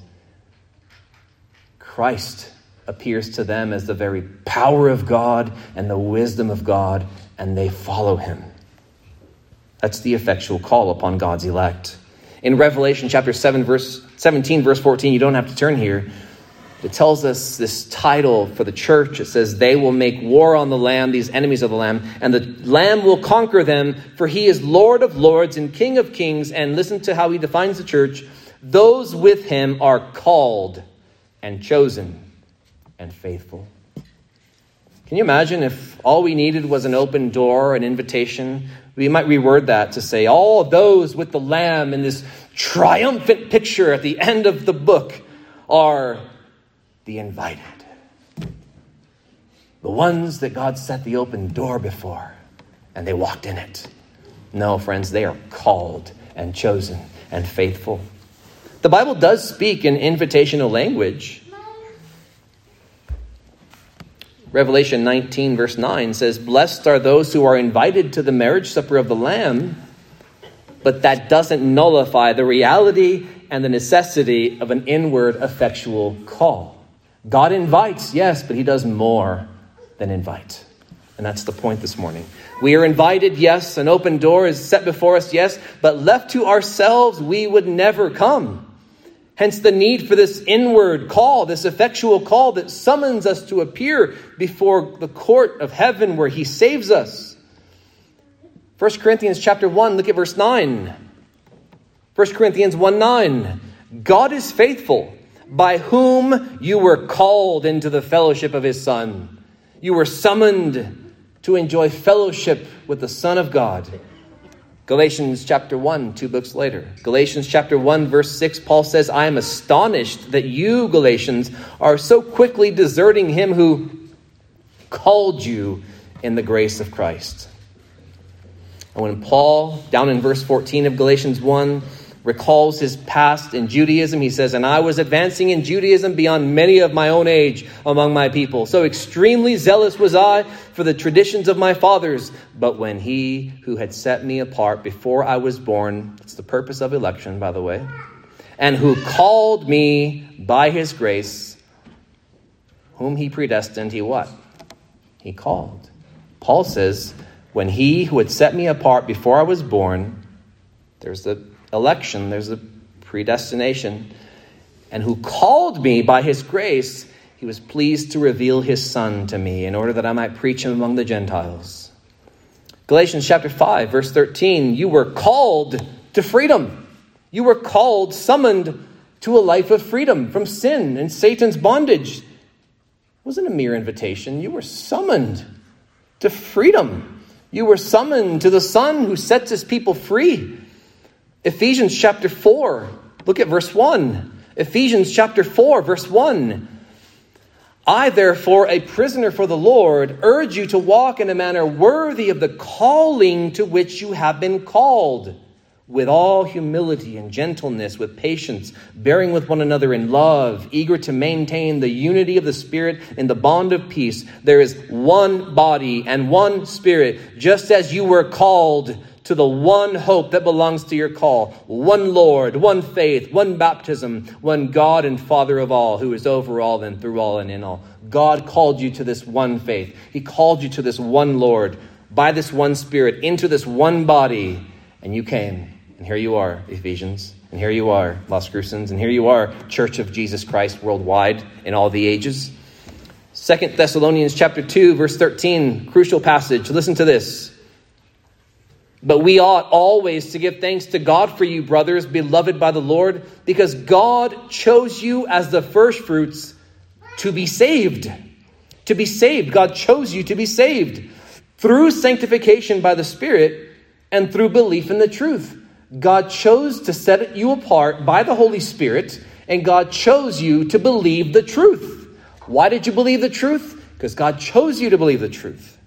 Christ appears to them as the very power of God and the wisdom of God, and they follow him. That's the effectual call upon God's elect. In Revelation chapter seven, verse seventeen, verse fourteen, you don't have to turn here. It tells us this title for the church. It says, they will make war on the Lamb, these enemies of the Lamb, and the Lamb will conquer them, for he is Lord of lords and King of kings. And listen to how he defines the church. Those with him are called and chosen and faithful. Can you imagine if all we needed was an open door, an invitation? We might reword that to say, all those with the Lamb in this triumphant picture at the end of the book are the invited, the ones that God set the open door before, and they walked in it. No, friends, they are called and chosen and faithful. The Bible does speak in invitational language. Revelation nineteen, verse nine says, blessed are those who are invited to the marriage supper of the Lamb, but that doesn't nullify the reality and the necessity of an inward effectual call. God invites, yes, but he does more than invite. And that's the point this morning. We are invited, yes, an open door is set before us, yes, but left to ourselves, we would never come. Hence the need for this inward call, this effectual call that summons us to appear before the court of heaven where he saves us. First Corinthians chapter one, look at verse nine. First Corinthians one nine, God is faithful, by whom you were called into the fellowship of his Son. You were summoned to enjoy fellowship with the Son of God. Galatians chapter one, two books later. Galatians chapter one, verse six, Paul says, I am astonished that you, Galatians, are so quickly deserting him who called you in the grace of Christ. And when Paul, down in verse fourteen of Galatians one, recalls his past in Judaism, he says, and I was advancing in Judaism beyond many of my own age among my people. So extremely zealous was I for the traditions of my fathers. But when he who had set me apart before I was born, that's the purpose of election, by the way, and who called me by his grace, whom he predestined, he what? He called. Paul says, when he who had set me apart before I was born, there's the election, there's a predestination, and who called me by his grace, he was pleased to reveal his Son to me in order that I might preach him among the Gentiles. Galatians chapter five, verse thirteen, you were called to freedom. You were called, summoned to a life of freedom from sin and Satan's bondage. It wasn't a mere invitation. You were summoned to freedom You were summoned to the Son who sets his people free. Ephesians chapter four, look at verse one. Ephesians chapter four, verse one. I, therefore, a prisoner for the Lord, urge you to walk in a manner worthy of the calling to which you have been called, with all humility and gentleness, with patience, bearing with one another in love, eager to maintain the unity of the Spirit in the bond of peace. There is one body and one Spirit, just as you were called to the one hope that belongs to your call, one Lord, one faith, one baptism, one God and Father of all, who is over all and through all and in all. God called you to this one faith. He called you to this one Lord, by this one Spirit, into this one body, and you came. And here you are, Ephesians, and here you are, Las Cruces, and here you are, Church of Jesus Christ worldwide in all the ages. Second Thessalonians chapter two, verse thirteen, crucial passage. Listen to this. But we ought always to give thanks to God for you, brothers, beloved by the Lord, because God chose you as the firstfruits to be saved. To be saved. God chose you to be saved through sanctification by the Spirit and through belief in the truth. God chose to set you apart by the Holy Spirit, and God chose you to believe the truth. Why did you believe the truth? Because God chose you to believe the truth.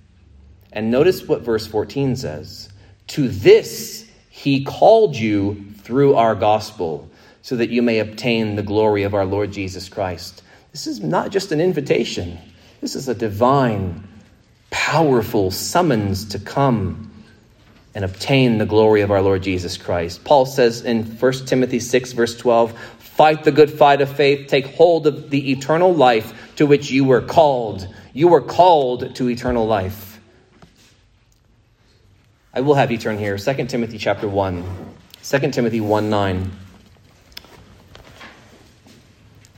And notice what verse fourteen says. To this he called you through our gospel, so that you may obtain the glory of our Lord Jesus Christ. This is not just an invitation. This is a divine, powerful summons to come and obtain the glory of our Lord Jesus Christ. Paul says in First Timothy six, verse twelve, fight the good fight of faith, take hold of the eternal life to which you were called. You were called to eternal life. I will have you turn here. Second Timothy chapter one. Second Timothy one nine.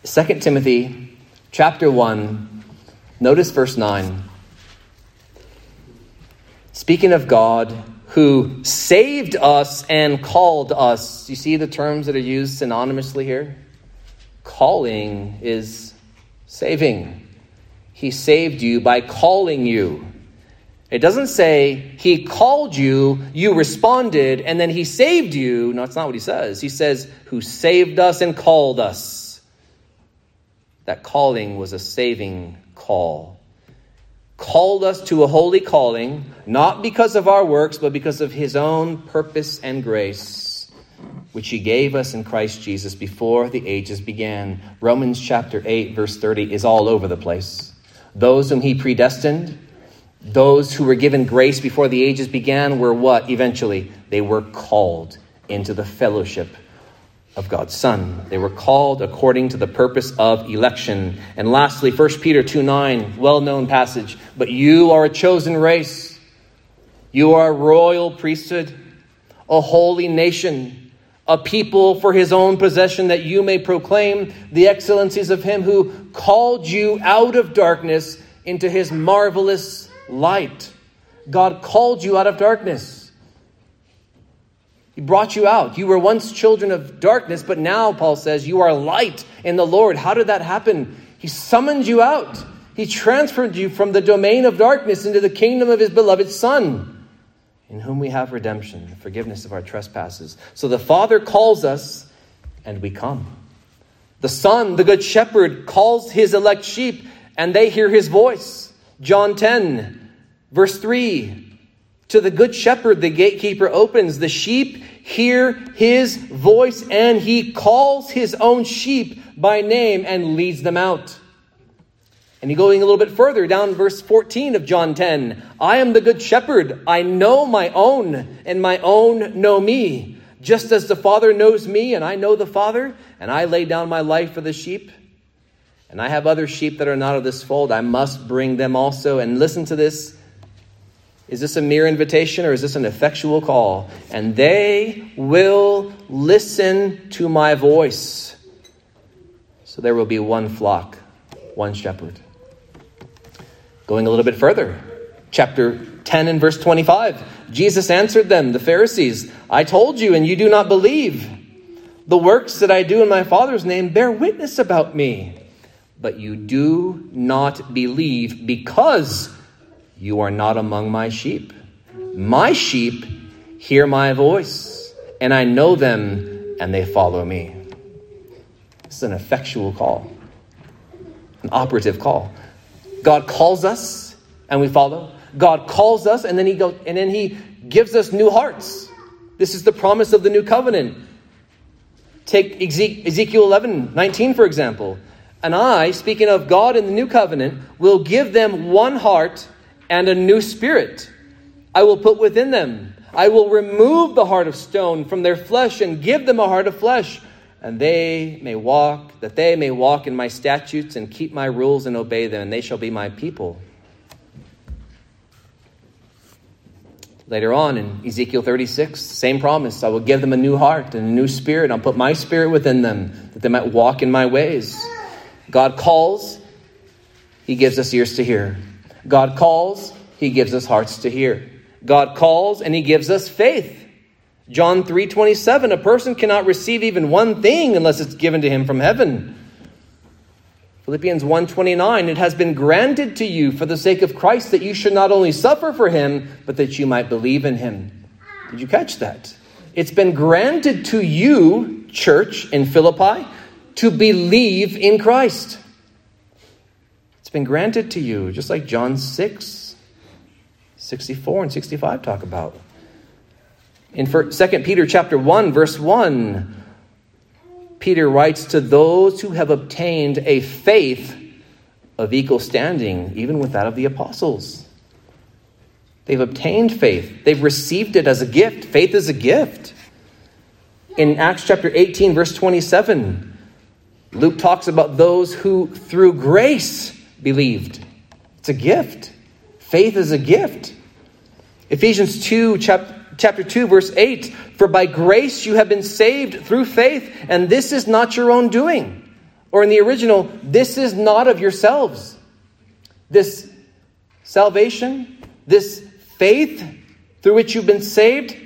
Second Timothy chapter one. Notice verse nine. Speaking of God who saved us and called us. You see the terms that are used synonymously here? Calling is saving. He saved you by calling you. It doesn't say he called you, you responded, and then he saved you. No, that's not what he says. He says, who saved us and called us. That calling was a saving call. Called us to a holy calling, not because of our works, but because of his own purpose and grace, which he gave us in Christ Jesus before the ages began. Romans chapter eight, verse thirty is all over the place. Those whom he predestined, those who were given grace before the ages began were what? Eventually, they were called into the fellowship of God's Son. They were called according to the purpose of election. And lastly, First Peter two nine, well-known passage. But you are a chosen race. You are a royal priesthood, a holy nation, a people for his own possession, that you may proclaim the excellencies of him who called you out of darkness into his marvelous light. God called you out of darkness. He brought you out. You were once children of darkness, but now, Paul says, you are light in the Lord. How did that happen? He summoned you out. He transferred you from the domain of darkness into the kingdom of his beloved Son, in whom we have redemption, the forgiveness of our trespasses. So the Father calls us, and we come. The Son, the Good Shepherd, calls his elect sheep, and they hear his voice. John ten, verse three, to the good shepherd, the gatekeeper opens. The sheep hear his voice, and he calls his own sheep by name and leads them out. And you're going a little bit further down, verse fourteen of John ten. I am the good shepherd. I know my own, and my own know me. Just as the Father knows me, and I know the Father, and I lay down my life for the sheep. And I have other sheep that are not of this fold. I must bring them also. And listen to this. Is this a mere invitation, or is this an effectual call? And they will listen to my voice. So there will be one flock, one shepherd. Going a little bit further. Chapter ten and verse twenty-five. Jesus answered them, the Pharisees, I told you, and you do not believe. The works that I do in my Father's name bear witness about me. But you do not believe because you are not among my sheep. My sheep hear my voice, and I know them, and they follow me. This is an effectual call, an operative call. God calls us, and we follow. God calls us, and then he goes, and then he gives us new hearts. This is the promise of the new covenant. Take Ezekiel eleven nineteen, for example. And I, speaking of God in the new covenant, will give them one heart and a new spirit. I will put within them. I will remove the heart of stone from their flesh and give them a heart of flesh. And they may walk, that they may walk in my statutes and keep my rules and obey them. And they shall be my people. Later on in Ezekiel thirty-six, same promise. I will give them a new heart and a new spirit. I'll put my spirit within them that they might walk in my ways. God calls. He gives us ears to hear. God calls. He gives us hearts to hear. God calls and he gives us faith. John three twenty-seven, a person cannot receive even one thing unless it's given to him from heaven. Philippians one twenty-nine, it has been granted to you for the sake of Christ that you should not only suffer for him, but that you might believe in him. Did you catch that? It's been granted to you, church in Philippi, to believe in Christ. It's been granted to you, just like John six sixty-four and sixty-five talk about. In Second Peter chapter one, verse one, Peter writes to those who have obtained a faith of equal standing, even with that of the apostles. They've obtained faith. They've received it as a gift. Faith is a gift. In Acts chapter eighteen, verse twenty-seven, Luke talks about those who through grace believed. It's a gift. Faith is a gift. Ephesians two, chapter Chapter two, verse eight, for by grace you have been saved through faith, and this is not your own doing. Or in the original, this is not of yourselves. This salvation, this faith through which you've been saved,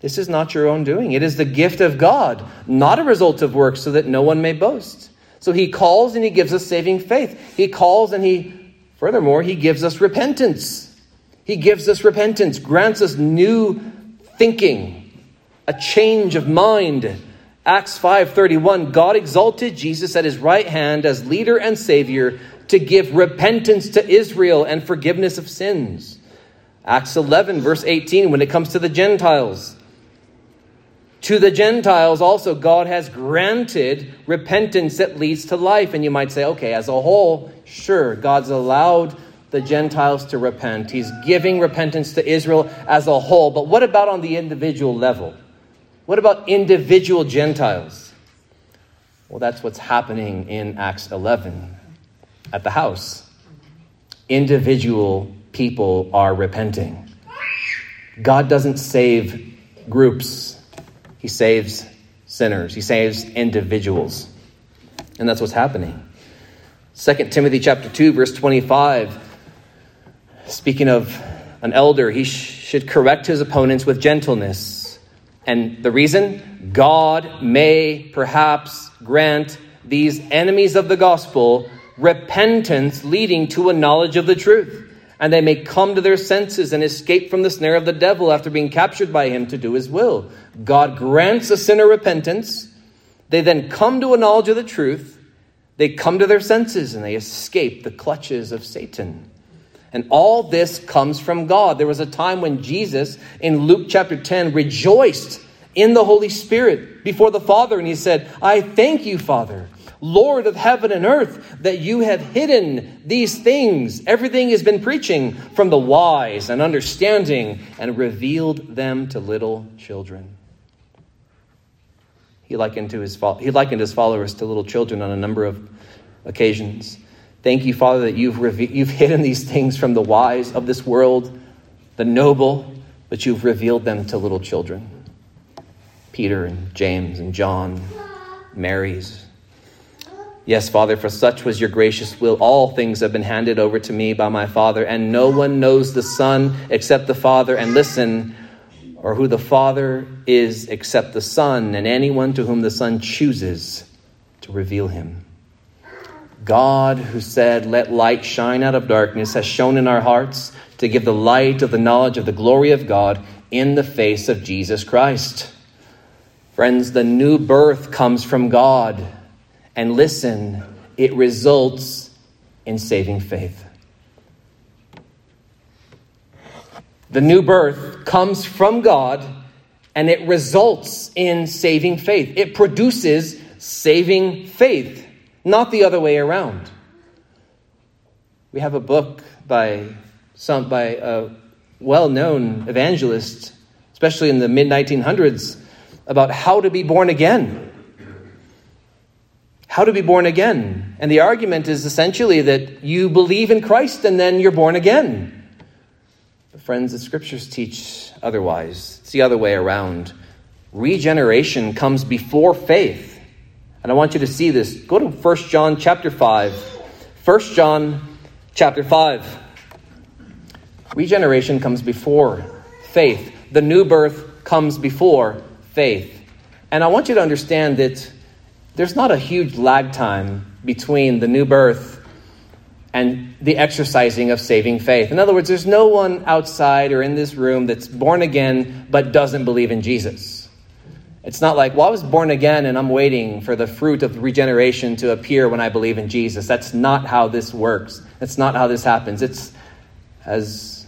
this is not your own doing. It is the gift of God, not a result of works, so that no one may boast. So he calls and he gives us saving faith. He calls and he, furthermore, he gives us repentance. He gives us repentance, grants us new thinking, a change of mind. Acts five thirty-one, God exalted Jesus at his right hand as leader and savior to give repentance to Israel and forgiveness of sins. Acts eleven, verse eighteen, when it comes to the Gentiles. To the Gentiles also, God has granted repentance that leads to life. And you might say, okay, as a whole, sure, God's allowed the Gentiles to repent. He's giving repentance to Israel as a whole. But what about on the individual level? What about individual Gentiles? Well, that's what's happening in Acts eleven at the house. Individual people are repenting. God doesn't save groups. He saves sinners. He saves individuals. And that's what's happening. Second Timothy chapter two, verse twenty-five. Speaking of an elder, he sh- should correct his opponents with gentleness. And the reason? God may perhaps grant these enemies of the gospel repentance leading to a knowledge of the truth. And they may come to their senses and escape from the snare of the devil after being captured by him to do his will. God grants a sinner repentance. They then come to a knowledge of the truth. They come to their senses and they escape the clutches of Satan. And all this comes from God. There was a time when Jesus in Luke chapter ten rejoiced in the Holy Spirit before the Father. And he said, I thank you, Father, Lord of heaven and earth, that you have hidden these things. Everything has been preaching from the wise and understanding and revealed them to little children. He likened to his, he likened his followers to little children on a number of occasions. Thank you, Father, that you've reve- you've hidden these things from the wise of this world, the noble, but you've revealed them to little children. Peter and James and John, Mary's. Yes, Father, for such was your gracious will. All things have been handed over to me by my Father, and no one knows the Son except the Father. And listen, or who the Father is except the Son, and anyone to whom the Son chooses to reveal him. God, who said, "Let light shine out of darkness," has shone in our hearts to give the light of the knowledge of the glory of God in the face of Jesus Christ. Friends, the new birth comes from God. And listen, it results in saving faith. The new birth comes from God, and it results in saving faith. It produces saving faith. Not the other way around. We have a book by some by a well-known evangelist, especially in the mid nineteen hundreds, about how to be born again. How to be born again. And the argument is essentially that you believe in Christ and then you're born again. But friends, the scriptures teach otherwise. It's the other way around. Regeneration comes before faith. And I want you to see this. Go to First John chapter five. First John chapter five. Regeneration comes before faith. The new birth comes before faith. And I want you to understand that there's not a huge lag time between the new birth and the exercising of saving faith. In other words, there's no one outside or in this room that's born again but doesn't believe in Jesus. It's not like, well, I was born again and I'm waiting for the fruit of regeneration to appear when I believe in Jesus. That's not how this works. That's not how this happens. It's, as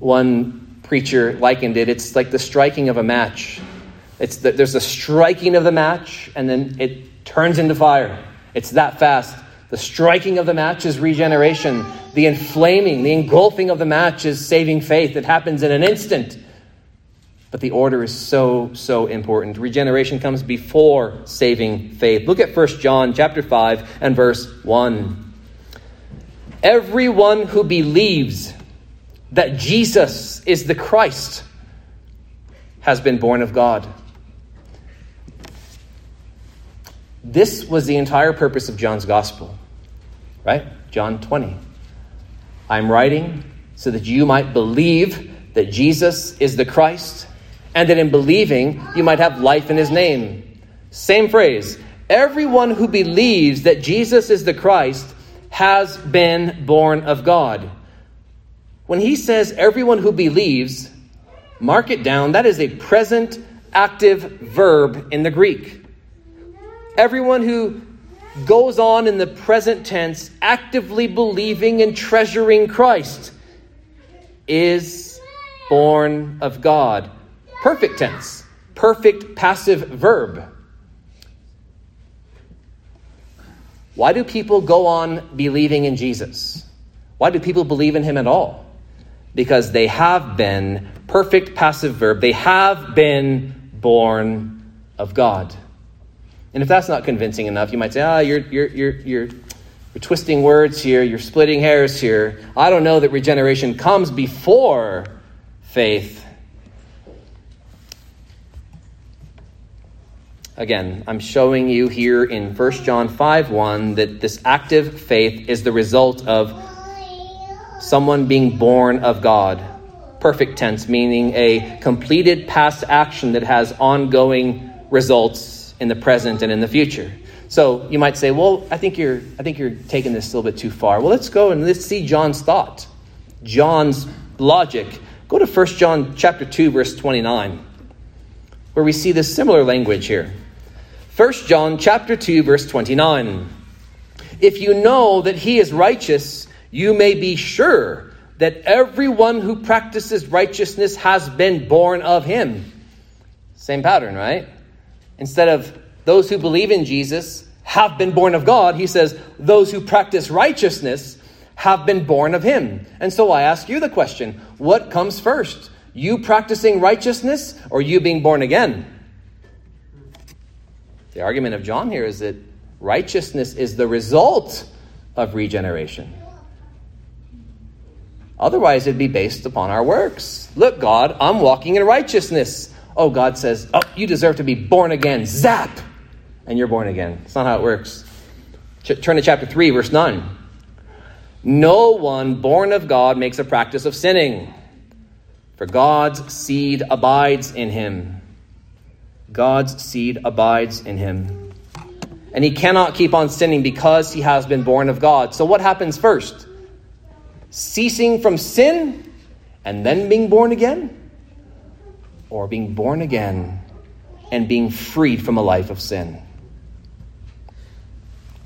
one preacher likened it, it's like the striking of a match. It's the, there's a striking of the match and then it turns into fire. It's that fast. The striking of the match is regeneration. The inflaming, the engulfing of the match is saving faith. It happens in an instant. But the order is so, so important. Regeneration comes before saving faith. Look at First John chapter five and verse one. Everyone who believes that Jesus is the Christ has been born of God. This was the entire purpose of John's gospel, right? John twenty. I'm writing so that you might believe that Jesus is the Christ, and that in believing, you might have life in his name. Same phrase. Everyone who believes that Jesus is the Christ has been born of God. When he says everyone who believes, mark it down. That is a present active verb in the Greek. Everyone who goes on in the present tense, actively believing and treasuring Christ, is born of God. Perfect tense, perfect passive verb. Why do people go on believing in Jesus? Why do people believe in him at all? Because they have been, perfect passive verb, they have been born of God. And if that's not convincing enough, you might say, ah, oh, you're, you're, you're, you're, you're twisting words here, you're splitting hairs here. I don't know that regeneration comes before faith. Again, I'm showing you here in First John five one that this active faith is the result of someone being born of God. Perfect tense, meaning a completed past action that has ongoing results in the present and in the future. So you might say, well, I think you're I think you're taking this a little bit too far. Well, let's go and let's see John's thought, John's logic. Go to First John chapter two, verse twenty-nine, where we see this similar language here. First John chapter two, verse twenty-nine. If you know that he is righteous, you may be sure that everyone who practices righteousness has been born of him. Same pattern, right? Instead of those who believe in Jesus have been born of God, he says those who practice righteousness have been born of him. And so I ask you the question, what comes first? You practicing righteousness or you being born again? The argument of John here is that righteousness is the result of regeneration. Otherwise, it'd be based upon our works. Look, God, I'm walking in righteousness. Oh, God says, oh, you deserve to be born again. Zap! And you're born again. It's not how it works. Ch- turn to chapter three, verse nine. No one born of God makes a practice of sinning. For God's seed abides in him. God's seed abides in him. and he cannot keep on sinning because he has been born of God. So what happens first? Ceasing from sin and then being born again? Or being born again and being freed from a life of sin?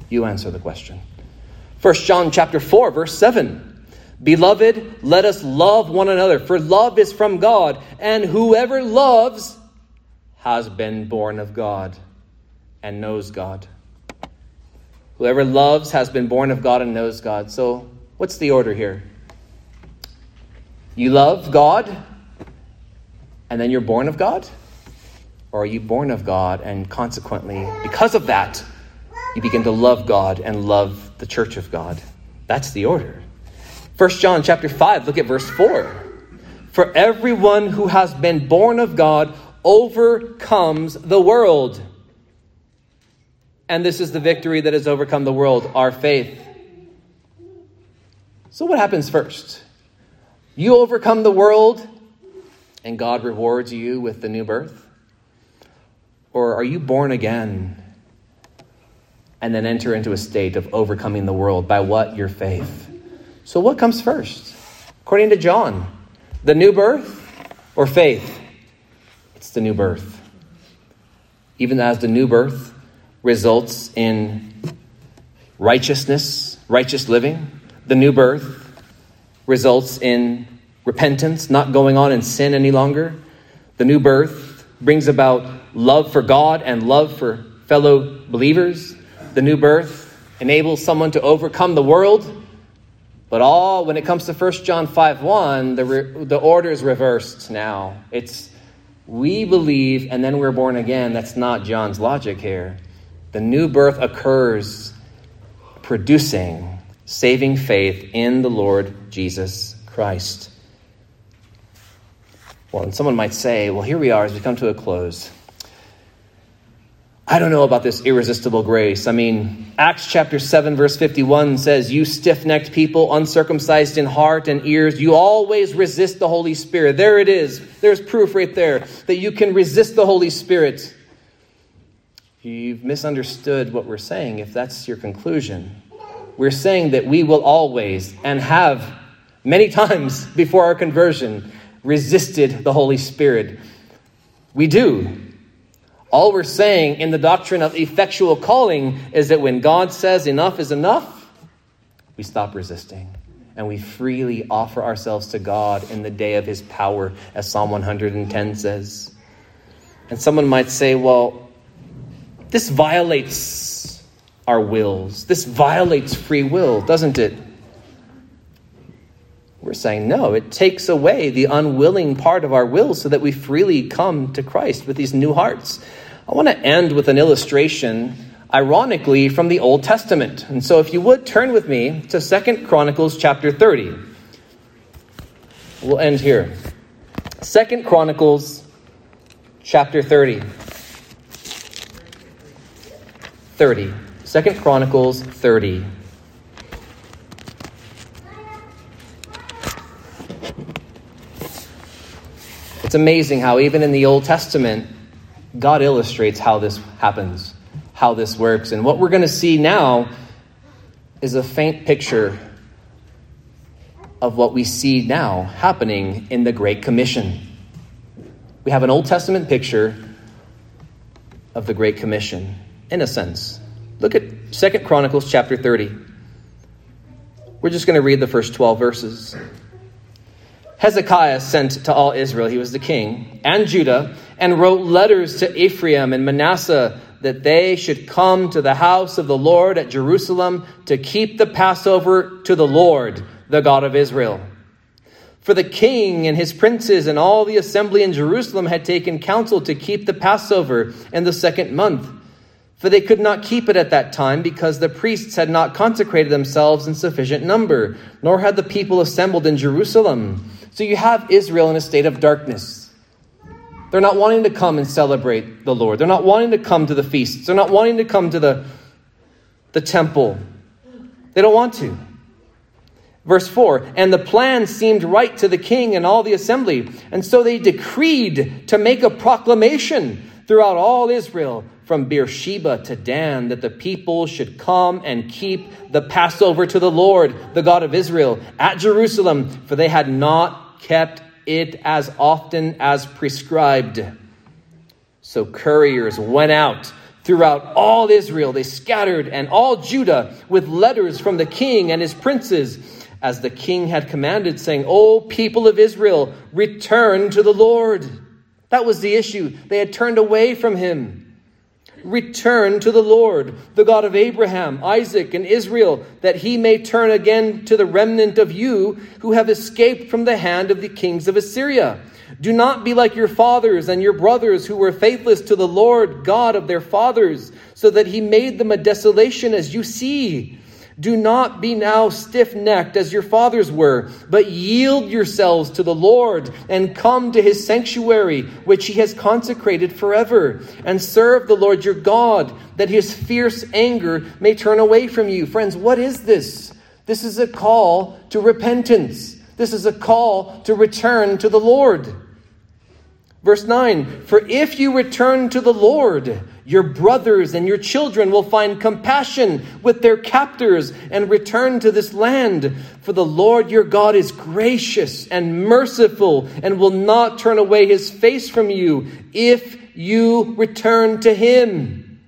You answer the question. First John chapter four, verse seven. Beloved, let us love one another, for love is from God, and whoever loves has been born of God and knows God. Whoever loves has been born of God and knows God. So what's the order here? You love God, and then you're born of God? Or are you born of God, and consequently, because of that, you begin to love God and love the church of God? That's the order. First John chapter five, look at verse four. For everyone who has been born of God overcomes the world. And this is the victory that has overcome the world, our faith. So what happens first? You overcome the world and God rewards you with the new birth? Or are you born again and then enter into a state of overcoming the world by what? Your faith. So what comes first? According to John, the new birth or faith? It's the new birth. Even as the new birth results in righteousness, righteous living, the new birth results in repentance, not going on in sin any longer. The new birth brings about love for God and love for fellow believers. The new birth enables someone to overcome the world. But all, when it comes to First John five one, the, re, the order is reversed now. It's we believe and then we're born again. That's not John's logic here. The new birth occurs producing saving faith in the Lord Jesus Christ. Well, and someone might say, well, here we are as we come to a close. I don't know about this irresistible grace. I mean, Acts chapter seven, verse fifty-one says, you stiff-necked people, uncircumcised in heart and ears, you always resist the Holy Spirit. There it is. There's proof right there that you can resist the Holy Spirit. You've misunderstood what we're saying if that's your conclusion. We're saying that we will always and have many times before our conversion resisted the Holy Spirit. We do. All we're saying in the doctrine of effectual calling is that when God says enough is enough, we stop resisting and we freely offer ourselves to God in the day of his power, as Psalm one ten says. And someone might say, well, this violates our wills. This violates free will, doesn't it? We're saying, no, it takes away the unwilling part of our will so that we freely come to Christ with these new hearts. I want to end with an illustration, ironically, from the Old Testament. And so if you would, turn with me to Second Chronicles chapter thirty. We'll end here. Second Chronicles chapter thirty. thirty. Second Chronicles thirty. It's amazing how even in the Old Testament, God illustrates how this happens, how this works. And what we're going to see now is a faint picture of what we see now happening in the Great Commission. We have an Old Testament picture of the Great Commission, in a sense. Look at Second Chronicles chapter thirty. We're just going to read the first twelve verses. Hezekiah sent to all Israel, he was the king, and Judah, and wrote letters to Ephraim and Manasseh that they should come to the house of the Lord at Jerusalem to keep the Passover to the Lord, the God of Israel. For the king and his princes and all the assembly in Jerusalem had taken counsel to keep the Passover in the second month, for they could not keep it at that time because the priests had not consecrated themselves in sufficient number, nor had the people assembled in Jerusalem. So you have Israel in a state of darkness. They're not wanting to come and celebrate the Lord. They're not wanting to come to the feasts. They're not wanting to come to the, the temple. They don't want to. Verse four, and the plan seemed right to the king and all the assembly. And so they decreed to make a proclamation throughout all Israel from Beersheba to Dan, that the people should come and keep the Passover to the Lord, the God of Israel, at Jerusalem, for they had not kept it as often as prescribed. So couriers went out throughout all Israel. They scattered and all Judah with letters from the king and his princes, as the king had commanded, saying, O people of Israel, return to the Lord. That was the issue. They had turned away from him. Return to the Lord, the God of Abraham, Isaac, and Israel, that he may turn again to the remnant of you who have escaped from the hand of the kings of Assyria. Do not be like your fathers and your brothers who were faithless to the Lord God of their fathers, so that he made them a desolation as you see. Do not be now stiff-necked as your fathers were, but yield yourselves to the Lord and come to his sanctuary, which he has consecrated forever, and serve the Lord your God, that his fierce anger may turn away from you. Friends, what is this? This is a call to repentance. This is a call to return to the Lord. Verse nine, for if you return to the Lord, your brothers and your children will find compassion with their captors and return to this land. For the Lord your God is gracious and merciful and will not turn away his face from you if you return to him.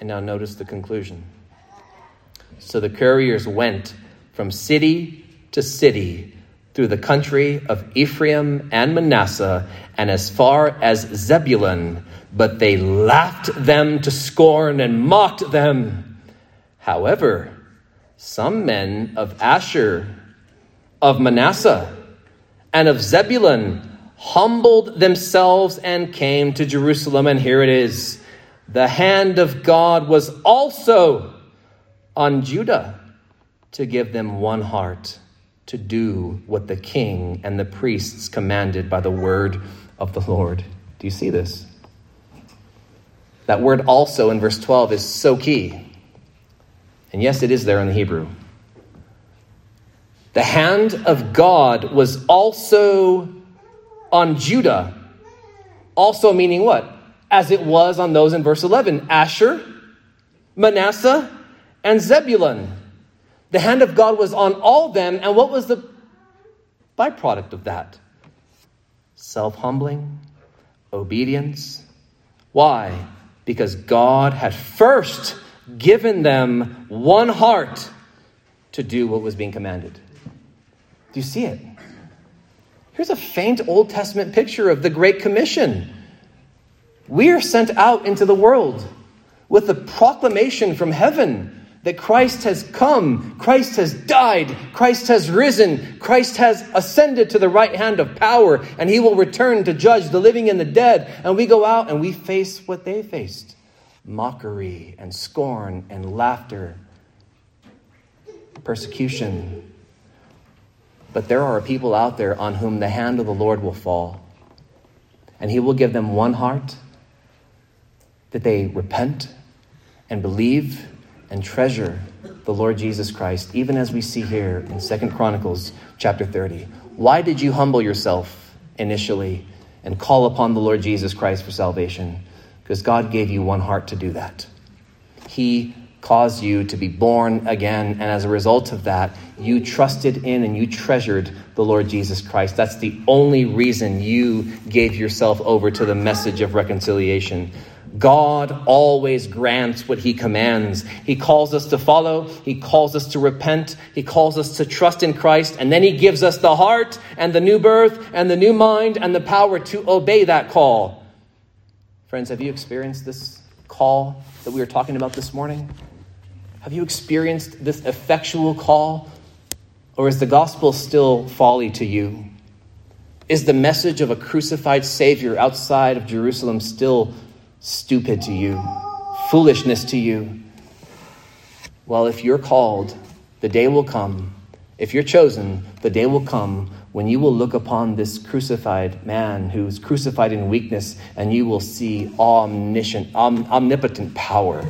And now notice the conclusion. So the couriers went from city to city through the country of Ephraim and Manasseh, and as far as Zebulun, but they laughed them to scorn and mocked them. However, some men of Asher, of Manasseh, and of Zebulun humbled themselves and came to Jerusalem. And here it is. The hand of God was also on Judah to give them one heart, to do what the king and the priests commanded by the word of the Lord. Do you see this? That word also in verse twelve is so key. And yes, it is there in the Hebrew. The hand of God was also on Judah. Also meaning what? As it was on those in verse eleven, Asher, Manasseh, and Zebulun. The hand of God was on all them. And what was the byproduct of that? Self-humbling, obedience. Why? Because God had first given them one heart to do what was being commanded. Do you see it? Here's a faint Old Testament picture of the Great Commission. We are sent out into the world with a proclamation from heaven that Christ has come, Christ has died, Christ has risen, Christ has ascended to the right hand of power, and he will return to judge the living and the dead. And we go out and we face what they faced. Mockery and scorn and laughter. Persecution. But there are people out there on whom the hand of the Lord will fall. And he will give them one heart that they repent and believe and treasure the Lord Jesus Christ, even as we see here in Second Chronicles chapter thirty. Why did you humble yourself initially and call upon the Lord Jesus Christ for salvation? Because God gave you one heart to do that. He caused you to be born again. And as a result of that, you trusted in and you treasured the Lord Jesus Christ. That's the only reason you gave yourself over to the message of reconciliation. God always grants what he commands. He calls us to follow. He calls us to repent. He calls us to trust in Christ. And then he gives us the heart and the new birth and the new mind and the power to obey that call. Friends, have you experienced this call that we were talking about this morning? Have you experienced this effectual call? Or is the gospel still folly to you? Is the message of a crucified Savior outside of Jerusalem still stupid to you, foolishness to you? Well, if you're called, the day will come. If you're chosen, the day will come when you will look upon this crucified man who's crucified in weakness, and you will see omniscient, om- omnipotent power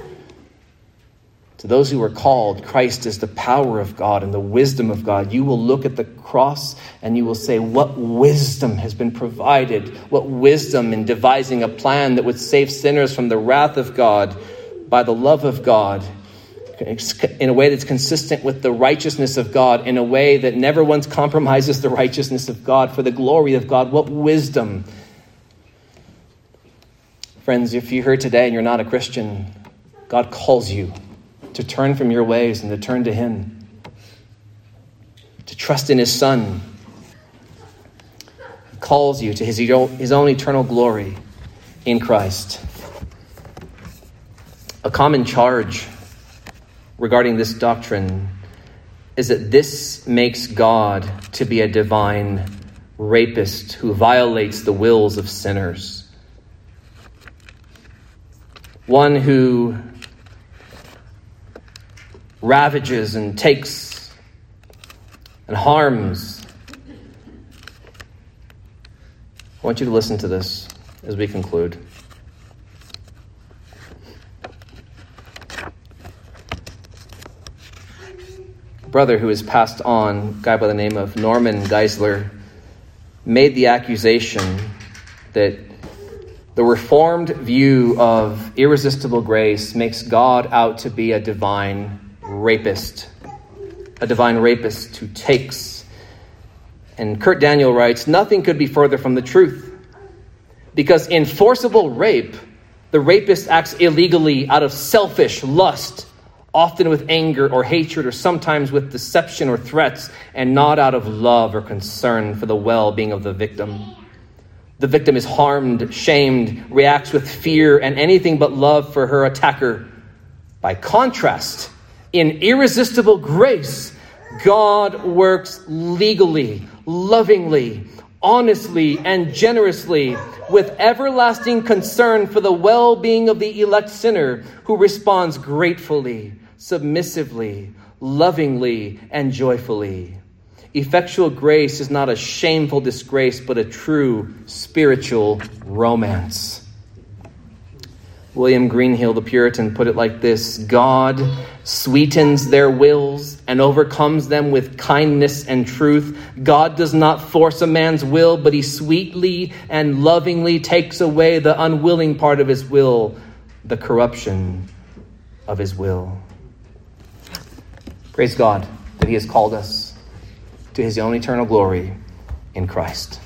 To those who are called, Christ is the power of God and the wisdom of God. You will look at the cross and you will say, what wisdom has been provided? What wisdom in devising a plan that would save sinners from the wrath of God by the love of God in a way that's consistent with the righteousness of God, in a way that never once compromises the righteousness of God for the glory of God. What wisdom. Friends, if you're here today and you're not a Christian, God calls you to turn from your ways and to turn to him, to trust in his Son. He calls you to his, his own eternal glory in Christ. A common charge regarding this doctrine is that this makes God to be a divine rapist who violates the wills of sinners. One who ravages and takes and harms. I want you to listen to this as we conclude. A brother who has passed on, a guy by the name of Norman Geisler, made the accusation that the Reformed view of irresistible grace makes God out to be a divine rapist, a divine rapist who takes. And Kurt Daniel writes, nothing could be further from the truth, because in forcible rape, the rapist acts illegally out of selfish lust, often with anger or hatred, or sometimes with deception or threats, and not out of love or concern for the well-being of the victim. The victim is harmed, shamed, reacts with fear and anything but love for her attacker. By contrast, in irresistible grace, God works legally, lovingly, honestly, and generously, with everlasting concern for the well-being of the elect sinner, who responds gratefully, submissively, lovingly, and joyfully. Effectual grace is not a shameful disgrace, but a true spiritual romance. William Greenhill, the Puritan, put it like this: God sweetens their wills and overcomes them with kindness and truth. God does not force a man's will, but he sweetly and lovingly takes away the unwilling part of his will, the corruption of his will. Praise God that he has called us to his own eternal glory in Christ.